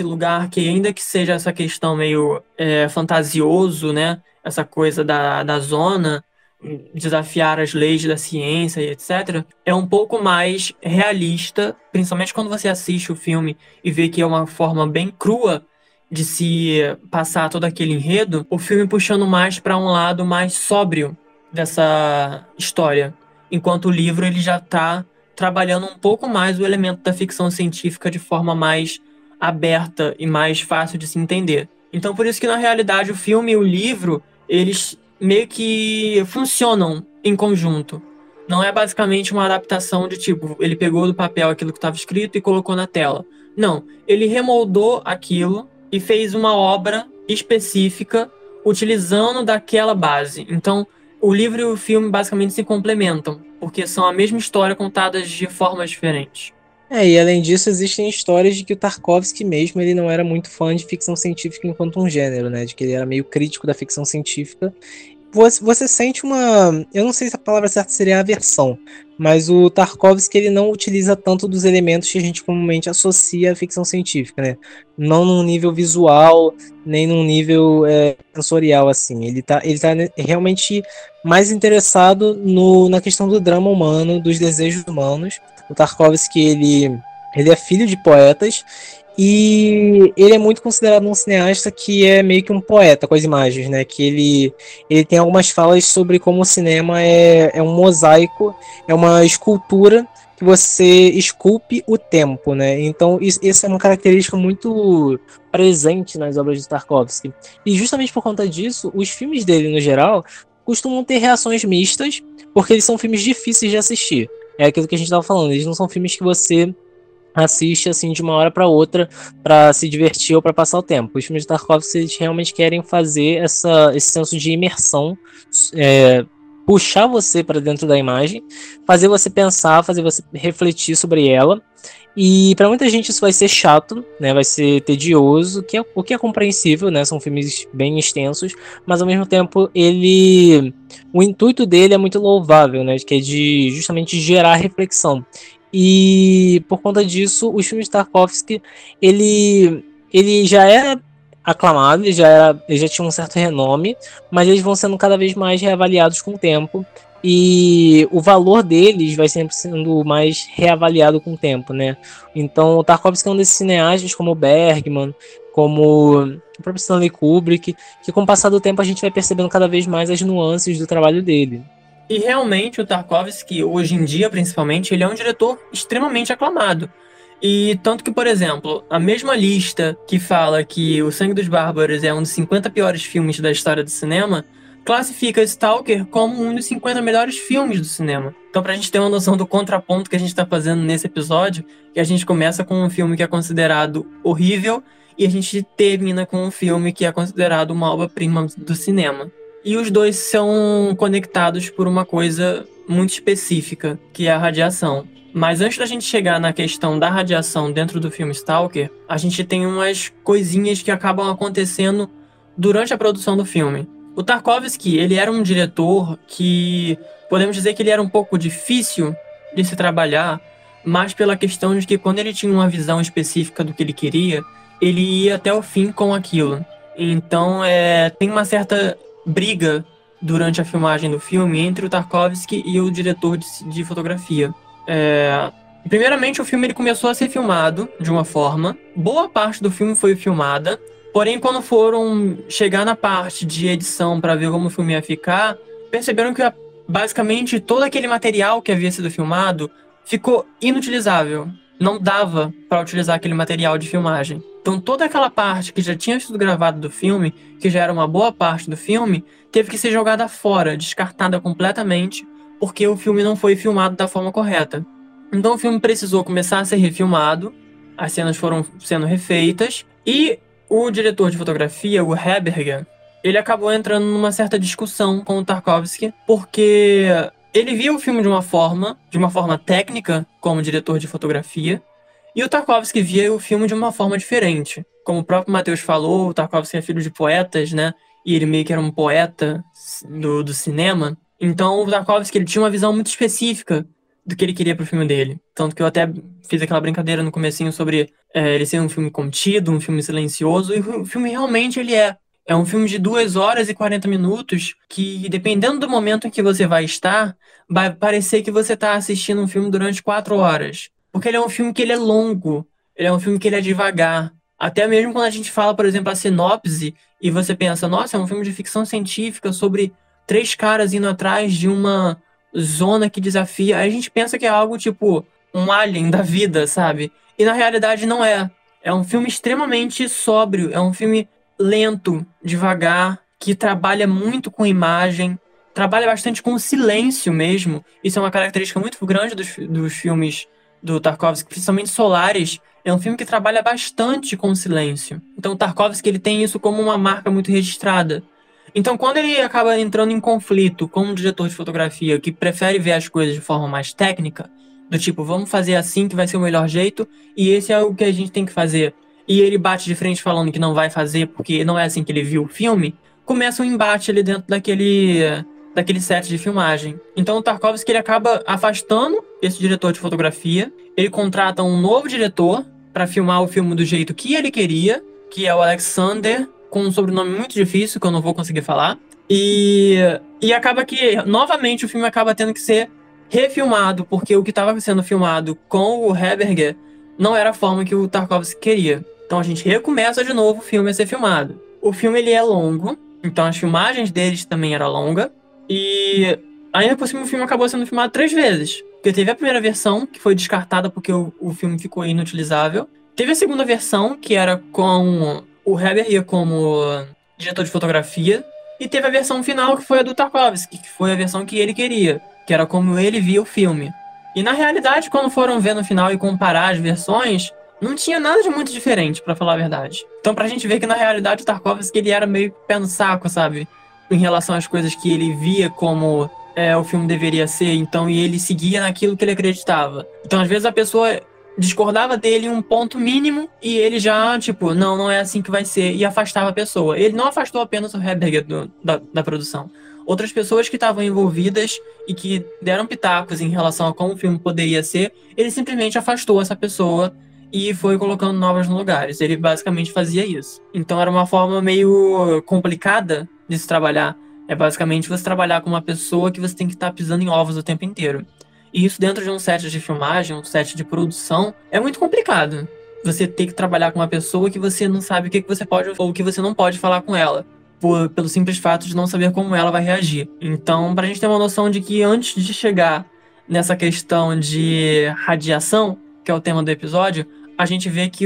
lugar que, ainda que seja essa questão meio fantasioso, né? Essa coisa da zona, desafiar as leis da ciência e etc., é um pouco mais realista, principalmente quando você assiste o filme e vê que é uma forma bem crua de se passar todo aquele enredo, o filme puxando mais para um lado mais sóbrio dessa história, enquanto o livro ele já está trabalhando um pouco mais o elemento da ficção científica de forma mais aberta e mais fácil de se entender. Então por isso que na realidade o filme e o livro, eles meio que funcionam em conjunto. Não é basicamente uma adaptação de tipo, ele pegou do papel aquilo que estava escrito e colocou na tela. Não, ele remoldou aquilo e fez uma obra específica utilizando daquela base. Então, o livro e o filme basicamente se complementam, porque são a mesma história contadas de formas diferentes. E além disso, existem histórias de que o Tarkovsky mesmo, ele não era muito fã de ficção científica enquanto um gênero, né? De que ele era meio crítico da ficção científica. Você sente uma... Eu não sei se a palavra certa seria aversão, mas o Tarkovsky, ele não utiliza tanto dos elementos que a gente comumente associa à ficção científica, né? Não num nível visual, nem num nível sensorial, assim. Ele tá realmente mais interessado na questão do drama humano, dos desejos humanos. O Tarkovsky, ele é filho de poetas, e ele é muito considerado um cineasta que é meio que um poeta com as imagens, né? Que ele tem algumas falas sobre como o cinema é um mosaico, é uma escultura que você esculpe o tempo, né? Então, isso é uma característica muito presente nas obras de Tarkovsky. E justamente por conta disso, os filmes dele, no geral, costumam ter reações mistas, porque eles são filmes difíceis de assistir. É aquilo que a gente estava falando, eles não são filmes que você assiste assim de uma hora para outra para se divertir ou para passar o tempo. Os filmes de Tarkovsky, eles realmente querem fazer esse senso de imersão, puxar você para dentro da imagem, fazer você pensar, fazer você refletir sobre ela. E para muita gente isso vai ser chato, né? Vai ser tedioso, o que é compreensível, né? São filmes bem extensos, mas ao mesmo tempo o intuito dele é muito louvável, né? Que é de justamente gerar reflexão. E por conta disso, os filmes de Tarkovsky, ele já era aclamado, ele já tinha um certo renome, mas eles vão sendo cada vez mais reavaliados com o tempo, e o valor deles vai sempre sendo mais reavaliado com o tempo, né? Então o Tarkovsky é um desses cineastas, como o Bergman, como o próprio Stanley Kubrick, que com o passar do tempo a gente vai percebendo cada vez mais as nuances do trabalho dele. E realmente o Tarkovsky, hoje em dia principalmente, ele é um diretor extremamente aclamado. E tanto que, por exemplo, a mesma lista que fala que O Sangue dos Bárbaros é um dos 50 piores filmes da história do cinema, classifica Stalker como um dos 50 melhores filmes do cinema. Então, pra gente ter uma noção do contraponto que a gente tá fazendo nesse episódio, que a gente começa com um filme que é considerado horrível e a gente termina com um filme que é considerado uma obra-prima do cinema. E os dois são conectados por uma coisa muito específica, que é a radiação. Mas antes da gente chegar na questão da radiação dentro do filme Stalker, a gente tem umas coisinhas que acabam acontecendo durante a produção do filme. O Tarkovsky, ele era um diretor que, podemos dizer que ele era um pouco difícil de se trabalhar, mas pela questão de que quando ele tinha uma visão específica do que ele queria, ele ia até o fim com aquilo. Então, tem uma certa briga durante a filmagem do filme entre o Tarkovsky e o diretor de fotografia. Primeiramente, o filme ele começou a ser filmado de uma forma. Boa parte do filme foi filmada. Porém, quando foram chegar na parte de edição para ver como o filme ia ficar, perceberam que basicamente todo aquele material que havia sido filmado ficou inutilizável. Não dava para utilizar aquele material de filmagem. Então toda aquela parte que já tinha sido gravada do filme, que já era uma boa parte do filme, teve que ser jogada fora, descartada completamente, porque o filme não foi filmado da forma correta. Então o filme precisou começar a ser refilmado, as cenas foram sendo refeitas, e o diretor de fotografia, o Heberger, ele acabou entrando numa certa discussão com o Tarkovsky, porque ele via o filme de uma forma técnica, como diretor de fotografia, e o Tarkovsky via o filme de uma forma diferente. Como o próprio Matheus falou, o Tarkovsky é filho de poetas, né? E ele meio que era um poeta do cinema. Então o Tarkovsky ele tinha uma visão muito específica do que ele queria pro filme dele. Tanto que eu até fiz aquela brincadeira no comecinho sobre ele ser um filme contido, um filme silencioso. E o filme realmente ele é. É um filme de 2 horas e 40 minutos que, dependendo do momento em que você vai estar, vai parecer que você está assistindo um filme durante 4 horas. Porque ele é um filme que ele é longo, ele é um filme que ele é devagar. Até mesmo quando a gente fala, por exemplo, a sinopse, e você pensa, nossa, é um filme de ficção científica sobre 3 caras indo atrás de uma zona que desafia. Aí a gente pensa que é algo tipo um alien da vida, sabe? E na realidade não é. É um filme extremamente sóbrio, é um filme lento, devagar, que trabalha muito com imagem, trabalha bastante com o silêncio mesmo. Isso é uma característica muito grande dos filmes do Tarkovsky, principalmente Solaris, é um filme que trabalha bastante com silêncio. Então o Tarkovsky ele tem isso como uma marca muito registrada. Então quando ele acaba entrando em conflito com um diretor de fotografia que prefere ver as coisas de forma mais técnica, do tipo, vamos fazer assim que vai ser o melhor jeito, e esse é o que a gente tem que fazer. E ele bate de frente falando que não vai fazer porque não é assim que ele viu o filme. Começa um embate ali dentro daquele set de filmagem. Então o Tarkovsky ele acaba afastando esse diretor de fotografia, ele contrata um novo diretor para filmar o filme do jeito que ele queria, que é o Alexander, com um sobrenome muito difícil que eu não vou conseguir falar, e acaba que novamente o filme acaba tendo que ser refilmado, porque o que estava sendo filmado com o Heberger não era a forma que o Tarkovsky queria. Então a gente recomeça de novo o filme a ser filmado. O filme ele é longo, então as filmagens deles também eram longas, e ainda por cima o filme acabou sendo filmado 3 vezes. Porque teve a primeira versão, que foi descartada porque o filme ficou inutilizável. Teve a segunda versão, que era com o Heberger como diretor de fotografia. E teve a versão final, que foi a do Tarkovsky, que foi a versão que ele queria, que era como ele via o filme. E na realidade, quando foram ver no final e comparar as versões, não tinha nada de muito diferente, pra falar a verdade. Então pra gente ver que na realidade o Tarkovsky ele era meio pé no saco, sabe? Em relação às coisas que ele via como o filme deveria ser, então, e ele seguia naquilo que ele acreditava. Então às vezes a pessoa discordava dele em um ponto mínimo e ele já, tipo, não é assim que vai ser, e afastava a pessoa. Ele não afastou apenas o Heberger da produção. Outras pessoas que estavam envolvidas e que deram pitacos em relação a como o filme poderia ser, ele simplesmente afastou essa pessoa e foi colocando novas no lugar. Ele basicamente fazia isso. Então era uma forma meio complicada de se trabalhar. É basicamente você trabalhar com uma pessoa que você tem que estar pisando em ovos o tempo inteiro. E isso dentro de um set de filmagem, um set de produção, é muito complicado. Você tem que trabalhar com uma pessoa que você não sabe o que você pode ou o que você não pode falar com ela, pelo simples fato de não saber como ela vai reagir. Então, pra gente ter uma noção de que antes de chegar nessa questão de radiação, que é o tema do episódio, a gente vê que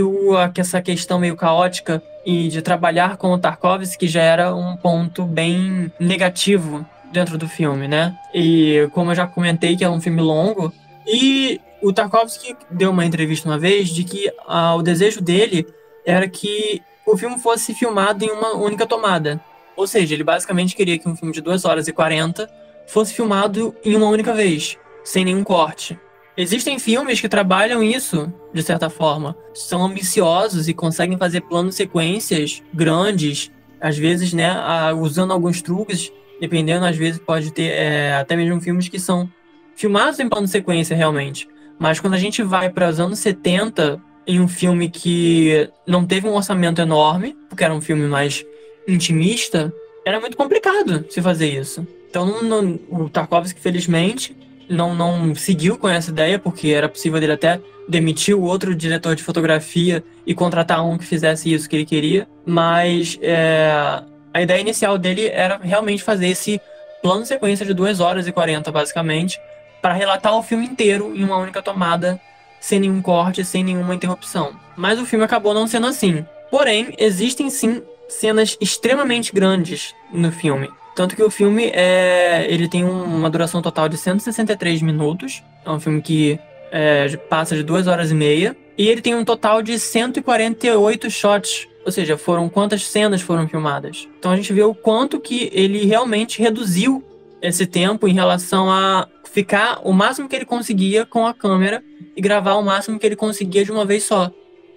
essa questão meio caótica e de trabalhar com o Tarkovsky já era um ponto bem negativo dentro do filme, né? E como eu já comentei, que é um filme longo, e o Tarkovsky deu uma entrevista uma vez de que o desejo dele era que o filme fosse filmado em uma única tomada. Ou seja, ele basicamente queria que um filme de 2 horas e 40 fosse filmado em uma única vez, sem nenhum corte. Existem filmes que trabalham isso, de certa forma. São ambiciosos e conseguem fazer planos sequências grandes, às vezes, né, usando alguns truques. Dependendo, às vezes pode ter até mesmo filmes que são filmados em plano sequência, realmente. Mas quando a gente vai para os anos 70, em um filme que não teve um orçamento enorme, porque era um filme mais intimista, era muito complicado se fazer isso. Então o Tarkovsky, felizmente, não seguiu com essa ideia, porque era possível dele até demitir o outro diretor de fotografia e contratar um que fizesse isso que ele queria. Mas a ideia inicial dele era realmente fazer esse plano sequência de 2 horas e 40, basicamente, para relatar o filme inteiro em uma única tomada, sem nenhum corte, sem nenhuma interrupção. Mas o filme acabou não sendo assim. Porém, existem sim cenas extremamente grandes no filme. Tanto que o filme ele tem uma duração total de 163 minutos. É um filme que passa de 2 horas e meia. E ele tem um total de 148 shots. Ou seja, foram quantas cenas foram filmadas. Então a gente vê o quanto que ele realmente reduziu esse tempo em relação a ficar o máximo que ele conseguia com a câmera e gravar o máximo que ele conseguia de uma vez só.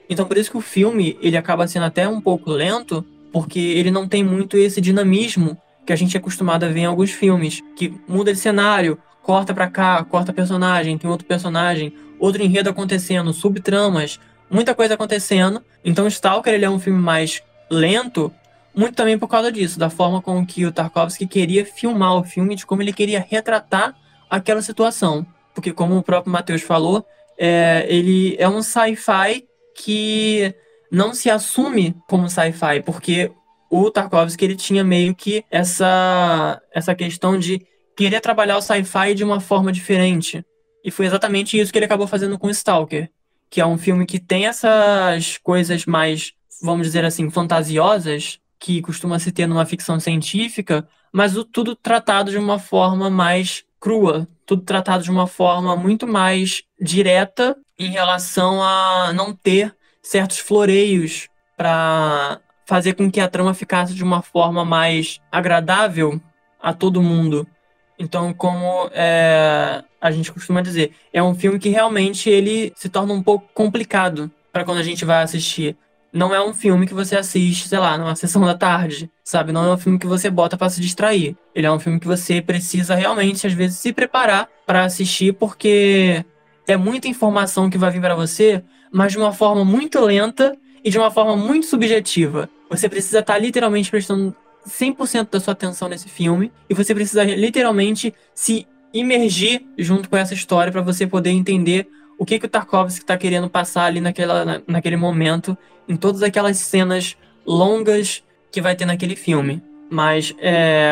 Então por isso que o filme ele acaba sendo até um pouco lento, porque ele não tem muito esse dinamismo que a gente é acostumado a ver em alguns filmes, que muda de cenário, corta pra cá, corta personagem, tem outro personagem, outro enredo acontecendo, subtramas, muita coisa acontecendo. Então Stalker ele é um filme mais lento, muito também por causa disso, da forma com que o Tarkovsky queria filmar o filme, de como ele queria retratar aquela situação. Porque como o próprio Matheus falou, ele é um sci-fi que não se assume como sci-fi, porque o Tarkovsky ele tinha meio que essa questão de querer trabalhar o sci-fi de uma forma diferente. E foi exatamente isso que ele acabou fazendo com Stalker, que é um filme que tem essas coisas mais, vamos dizer assim, fantasiosas, que costuma se ter numa ficção científica, mas tudo tratado de uma forma mais crua, tudo tratado de uma forma muito mais direta em relação a não ter certos floreios para fazer com que a trama ficasse de uma forma mais agradável a todo mundo. Então, como a gente costuma dizer. É um filme que realmente ele se torna um pouco complicado para quando a gente vai assistir. Não é um filme que você assiste, sei lá, numa sessão da tarde, sabe? Não é um filme que você bota pra se distrair. Ele é um filme que você precisa realmente, às vezes, se preparar pra assistir, porque é muita informação que vai vir pra você, mas de uma forma muito lenta e de uma forma muito subjetiva. Você precisa estar literalmente prestando 100% da sua atenção nesse filme e você precisa literalmente se imergir junto com essa história pra você poder entender o que o Tarkovsky está querendo passar ali naquele momento, em todas aquelas cenas longas que vai ter naquele filme. Mas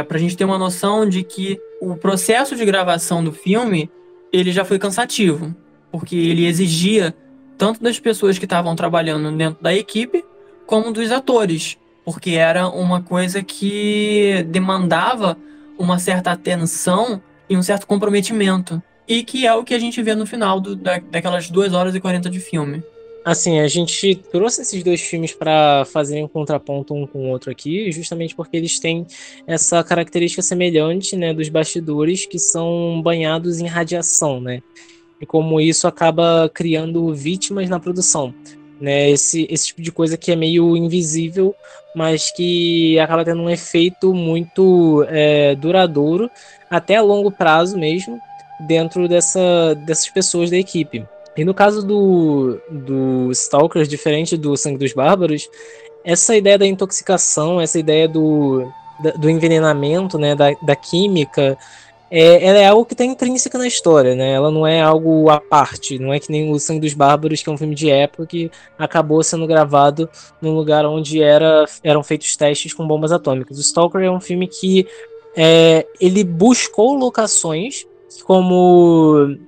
pra gente ter uma noção de que o processo de gravação do filme, ele já foi cansativo, porque ele exigia tanto das pessoas que estavam trabalhando dentro da equipe, como dos atores, porque era uma coisa que demandava uma certa atenção e um certo comprometimento. E que é o que a gente vê no final daquelas 2 horas e 40 de filme. Assim, a gente trouxe esses dois filmes para fazerem um contraponto um com o outro aqui, justamente porque eles têm essa característica semelhante, né, dos bastidores que são banhados em radiação, né? E como isso acaba criando vítimas na produção, né? Esse tipo de coisa que é meio invisível, mas que acaba tendo um efeito muito duradouro, até a longo prazo mesmo, dentro dessas pessoas da equipe. E no caso do Stalker, diferente do Sangue dos Bárbaros, essa ideia da intoxicação, essa ideia do envenenamento, né, da química, ela é algo que está intrínseca na história, né? Ela não é algo à parte, não é que nem o Sangue dos Bárbaros, que é um filme de época que acabou sendo gravado num lugar onde eram feitos testes com bombas atômicas. O Stalker é um filme que ele buscou locações como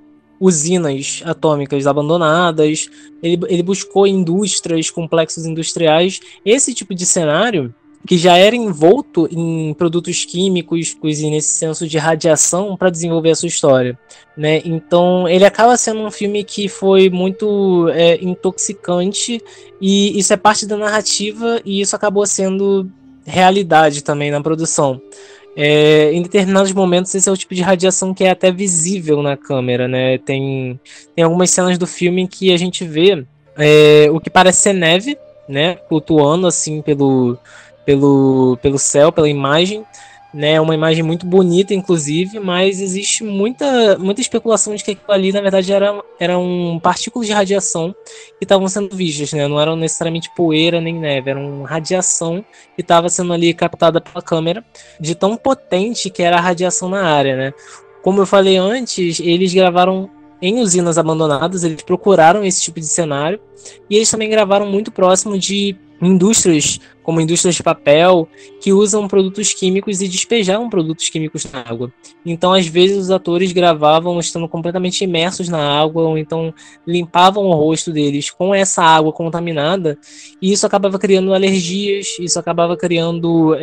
usinas atômicas abandonadas, ele buscou indústrias, complexos industriais, esse tipo de cenário que já era envolto em produtos químicos e nesse senso de radiação para desenvolver a sua história, né? Então ele acaba sendo um filme que foi muito intoxicante, e isso é parte da narrativa e isso acabou sendo realidade também na produção. Em determinados momentos esse é o tipo de radiação que é até visível na câmera, né? Tem algumas cenas do filme em que a gente vê o que parece ser neve, né, flutuando assim pelo céu, pela imagem, né? Uma imagem muito bonita, inclusive, mas existe muita especulação de que aquilo ali na verdade eram partículas de radiação que estavam sendo vistas, né? Não eram necessariamente poeira nem neve, eram radiação que estava sendo ali captada pela câmera, de tão potente que era a radiação na área, né? Como eu falei antes, eles gravaram em usinas abandonadas, eles procuraram esse tipo de cenário, e eles também gravaram muito próximo de indústrias, como indústrias de papel, que usam produtos químicos e despejavam produtos químicos na água. Então, às vezes, os atores gravavam estando completamente imersos na água, ou então limpavam o rosto deles com essa água contaminada, e isso acabava criando alergias, isso acabava criando...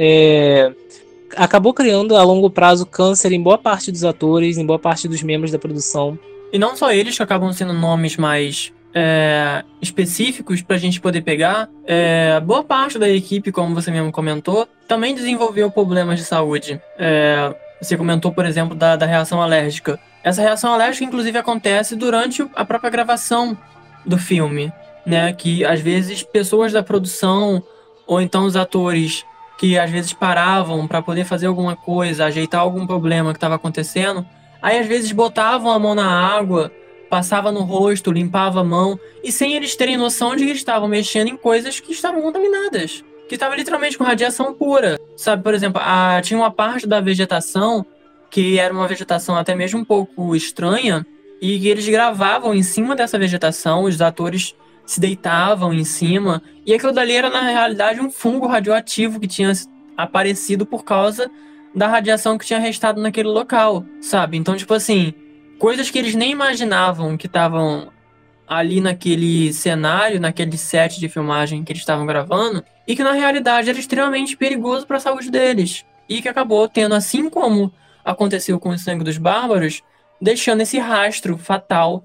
acabou criando, a longo prazo, câncer em boa parte dos atores, em boa parte dos membros da produção. E não só eles, que acabam sendo nomes mais... específicos para a gente poder pegar. Boa parte da equipe, como você mesmo comentou, também desenvolveu problemas de saúde. Você comentou, por exemplo, da reação alérgica. Essa reação alérgica, inclusive, acontece durante a própria gravação do filme, né? Que, às vezes, pessoas da produção ou então os atores que, às vezes, paravam para poder fazer alguma coisa, ajeitar algum problema que estava acontecendo, aí, às vezes, botavam a mão na água, passava no rosto, limpava a mão, e sem eles terem noção de que estavam mexendo em coisas que estavam contaminadas, que estavam literalmente com radiação pura. Sabe, por exemplo, tinha uma parte da vegetação, que era uma vegetação até mesmo um pouco estranha, e que eles gravavam em cima dessa vegetação, os atores se deitavam em cima, e aquilo dali era, na realidade, um fungo radioativo que tinha aparecido por causa da radiação que tinha restado naquele local, sabe? Então, tipo assim... coisas que eles nem imaginavam que estavam ali naquele cenário, naquele set de filmagem que eles estavam gravando, e que na realidade era extremamente perigoso para a saúde deles. E que acabou tendo, assim como aconteceu com o Sangue dos Bárbaros, deixando esse rastro fatal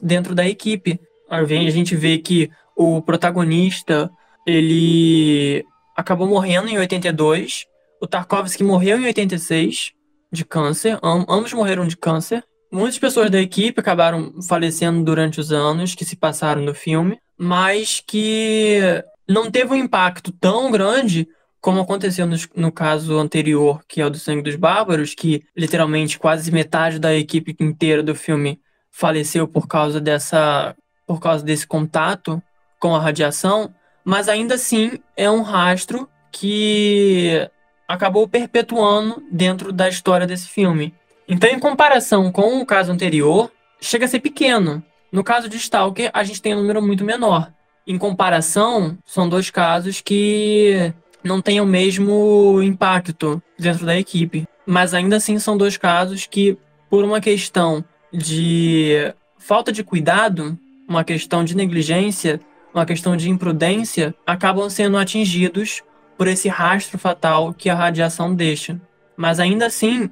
dentro da equipe. A gente vê que o protagonista, ele acabou morrendo em 82, o Tarkovsky morreu em 86 de câncer, ambos morreram de câncer. Muitas pessoas da equipe acabaram falecendo durante os anos que se passaram no filme, mas que não teve um impacto tão grande como aconteceu no caso anterior, que é o do Sangue dos Bárbaros, que literalmente quase metade da equipe inteira do filme faleceu por causa desse contato com a radiação, mas ainda assim é um rastro que acabou perpetuando dentro da história desse filme. Então, em comparação com o caso anterior, chega a ser pequeno. No caso de Stalker, a gente tem um número muito menor. Em comparação, são dois casos que não têm o mesmo impacto dentro da equipe. Mas ainda assim, são dois casos que, por uma questão de falta de cuidado, uma questão de negligência, uma questão de imprudência, acabam sendo atingidos por esse rastro fatal que a radiação deixa. Mas ainda assim,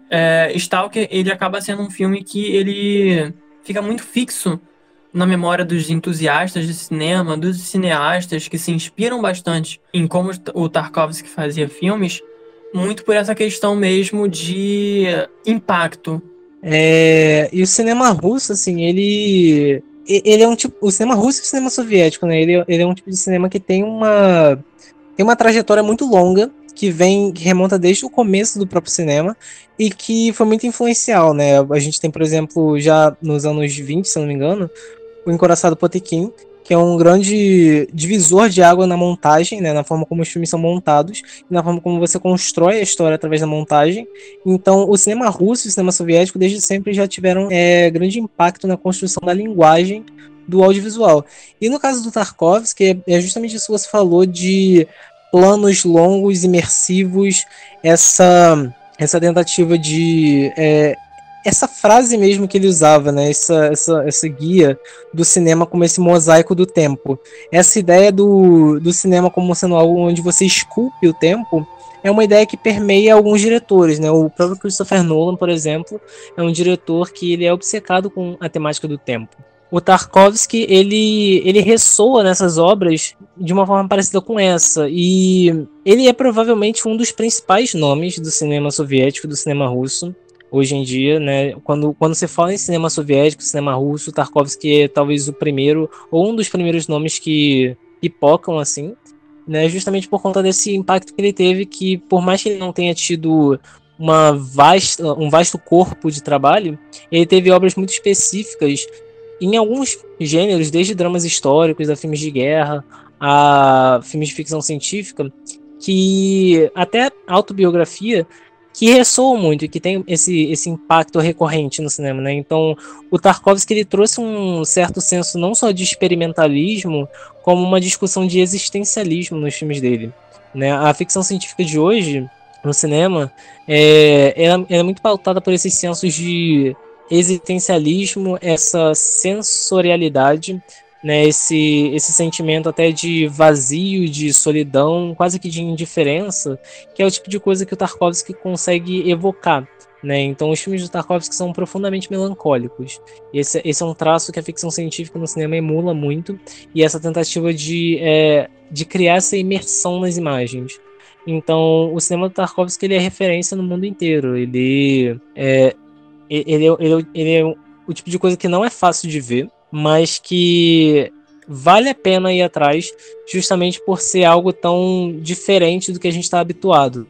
Stalker ele acaba sendo um filme que ele fica muito fixo na memória dos entusiastas de cinema, dos cineastas que se inspiram bastante em como o Tarkovsky fazia filmes, muito por essa questão mesmo de impacto. E o cinema russo, assim, ele é um tipo... O cinema russo e o cinema soviético, né? Ele é um tipo de cinema que tem uma trajetória muito longa, que remonta desde o começo do próprio cinema e que foi muito influencial, né? A gente tem, por exemplo, já nos anos 20, se não me engano, o Encoraçado Potekin, que é um grande divisor de água na montagem, né? Na forma como os filmes são montados e na forma como você constrói a história através da montagem. Então, o cinema russo e o cinema soviético desde sempre já tiveram grande impacto na construção da linguagem do audiovisual. E no caso do Tarkovsky, é justamente isso que você falou de planos longos, imersivos, essa tentativa de... essa frase mesmo que ele usava, né? Essa guia do cinema como esse mosaico do tempo. Essa ideia do cinema como sendo algo onde você esculpe o tempo é uma ideia que permeia alguns diretores, né? O próprio Christopher Nolan, por exemplo, é um diretor que ele é obcecado com a temática do tempo. O Tarkovsky, ele ressoa nessas obras de uma forma parecida com essa, e ele é provavelmente um dos principais nomes do cinema soviético, do cinema russo, hoje em dia, né? Quando se fala em cinema soviético, cinema russo, Tarkovsky é talvez o primeiro, ou um dos primeiros nomes que pipocam, assim, né? Justamente por conta desse impacto que ele teve, que por mais que ele não tenha tido um vasto corpo de trabalho, ele teve obras muito específicas, em alguns gêneros, desde dramas históricos a filmes de guerra, a filmes de ficção científica, que até autobiografia, que ressoam muito e que tem esse impacto recorrente no cinema, né? Então, o Tarkovsky ele trouxe um certo senso não só de experimentalismo, como uma discussão de existencialismo nos filmes dele, né? A ficção científica de hoje, no cinema, é muito pautada por esses sensos de existencialismo, essa sensorialidade, né, esse sentimento até de vazio, de solidão, quase que de indiferença, que é o tipo de coisa que o Tarkovsky consegue evocar, né? Então os filmes do Tarkovsky são profundamente melancólicos. Esse é um traço que a ficção científica no cinema emula muito, e essa tentativa de criar essa imersão nas imagens. Então o cinema do Tarkovsky ele é referência no mundo inteiro, ele é o tipo de coisa que não é fácil de ver, mas que vale a pena ir atrás justamente por ser algo tão diferente do que a gente está habituado.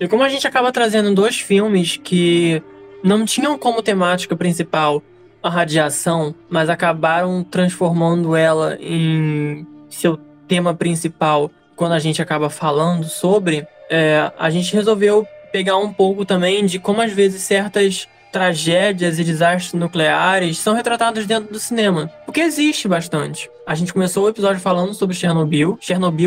E como a gente acaba trazendo dois filmes que não tinham como temática principal a radiação, mas acabaram transformando ela em seu tema principal quando a gente acaba falando sobre, a gente resolveu pegar um pouco também de como às vezes certas tragédias e desastres nucleares são retratados dentro do cinema, porque existe bastante. A gente começou o episódio falando sobre Chernobyl,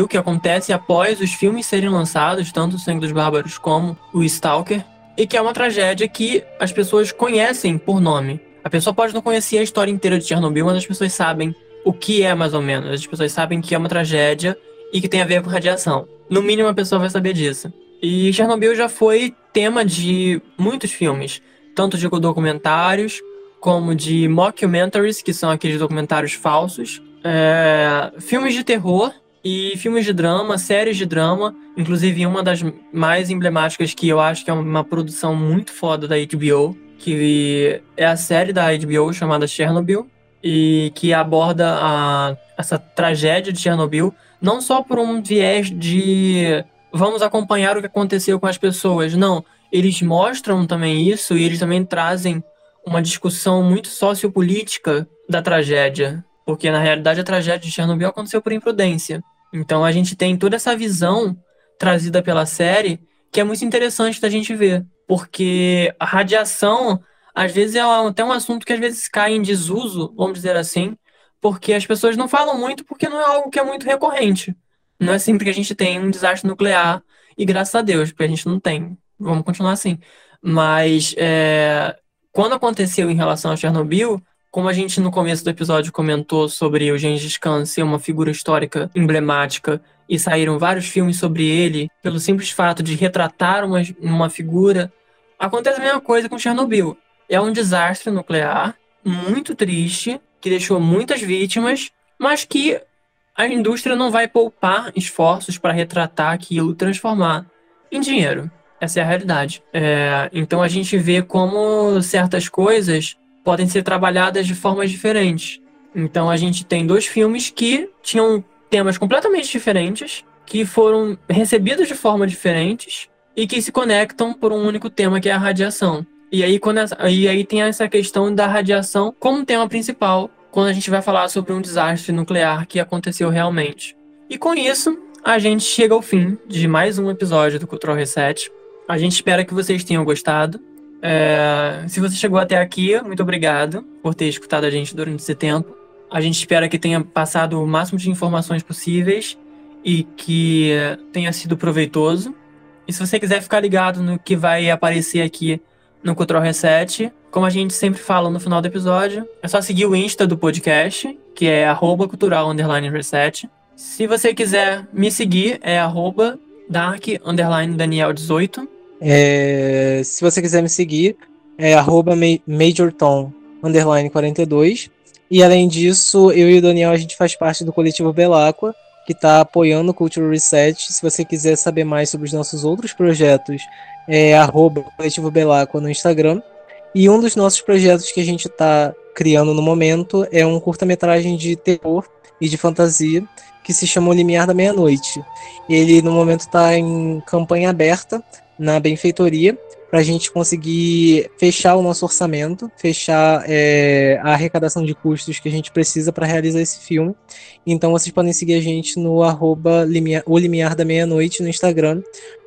que acontece após os filmes serem lançados, tanto o Sangue dos Bárbaros como o Stalker, e que é uma tragédia que as pessoas conhecem por nome. A pessoa pode não conhecer a história inteira de Chernobyl, mas as pessoas sabem o que é mais ou menos. As pessoas sabem que é uma tragédia e que tem a ver com radiação. No mínimo a pessoa vai saber disso. E Chernobyl já foi tema de muitos filmes, tanto de documentários como de mockumentaries, que são aqueles documentários falsos, filmes de terror e filmes de drama, séries de drama, inclusive uma das mais emblemáticas que eu acho que é uma produção muito foda da HBO, que é a série da HBO chamada Chernobyl, e que aborda essa tragédia de Chernobyl, não só por um viés de vamos acompanhar o que aconteceu com as pessoas, não. Eles mostram também isso e eles também trazem uma discussão muito sociopolítica da tragédia, porque na realidade a tragédia de Chernobyl aconteceu por imprudência. Então a gente tem toda essa visão trazida pela série que é muito interessante da gente ver, porque a radiação, às vezes, é até um assunto que às vezes cai em desuso, vamos dizer assim, porque as pessoas não falam muito porque não é algo que é muito recorrente. Não é sempre que a gente tem um desastre nuclear, e graças a Deus, porque a gente não tem. Vamos continuar assim. Mas quando aconteceu em relação a Chernobyl, como a gente no começo do episódio comentou sobre o Genghis Khan ser uma figura histórica emblemática, e saíram vários filmes sobre ele, pelo simples fato de retratar uma figura, acontece a mesma coisa com Chernobyl. É um desastre nuclear, muito triste, que deixou muitas vítimas, mas que a indústria não vai poupar esforços para retratar aquilo, transformar em dinheiro. Essa é a realidade. Então a gente vê como certas coisas podem ser trabalhadas de formas diferentes. Então a gente tem dois filmes que tinham temas completamente diferentes, que foram recebidos de formas diferentes e que se conectam por um único tema, que é a radiação. E aí tem essa questão da radiação como tema principal quando a gente vai falar sobre um desastre nuclear que aconteceu realmente. E com isso, a gente chega ao fim de mais um episódio do Cultural Reset. A gente espera que vocês tenham gostado. Se você chegou até aqui, muito obrigado por ter escutado a gente durante esse tempo. A gente espera que tenha passado o máximo de informações possíveis e que tenha sido proveitoso. E se você quiser ficar ligado no que vai aparecer aqui no Cultural Reset, como a gente sempre fala no final do episódio, é só seguir o Insta do podcast, que é @cultural_reset. Se você quiser me seguir, é @dark_daniel18. Se você quiser me seguir, é @majortom_42. E além disso, eu e o Daniel, a gente faz parte do coletivo Belacqua, que está apoiando o Cultural Reset. Se você quiser saber mais sobre os nossos outros projetos, é @coletivobelacqua no Instagram. E um dos nossos projetos que a gente está criando no momento é um curta-metragem de terror e de fantasia que se chama O Limiar da Meia-Noite. Ele, no momento, está em campanha aberta na Benfeitoria, para a gente conseguir fechar o nosso orçamento, fechar a arrecadação de custos que a gente precisa para realizar esse filme. Então vocês podem seguir a gente no @olimiardameianoite no Instagram,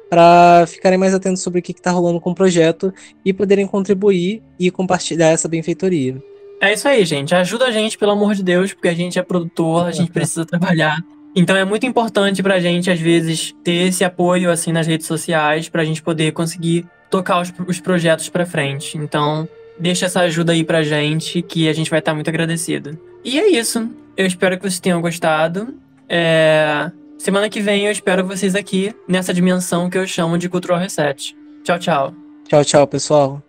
para ficarem mais atentos sobre o que está rolando com o projeto e poderem contribuir e compartilhar essa benfeitoria. É isso aí, gente. Ajuda a gente, pelo amor de Deus, porque a gente é produtor, a gente precisa trabalhar. Então é muito importante para a gente, às vezes, ter esse apoio assim, nas redes sociais, para a gente poder conseguir tocar os projetos para frente. Então, deixa essa ajuda aí pra gente, que a gente vai estar muito agradecido. E é isso. Eu espero que vocês tenham gostado. Semana que vem eu espero vocês aqui, nessa dimensão que eu chamo de Cultural Reset. Tchau, tchau. Tchau, tchau, pessoal.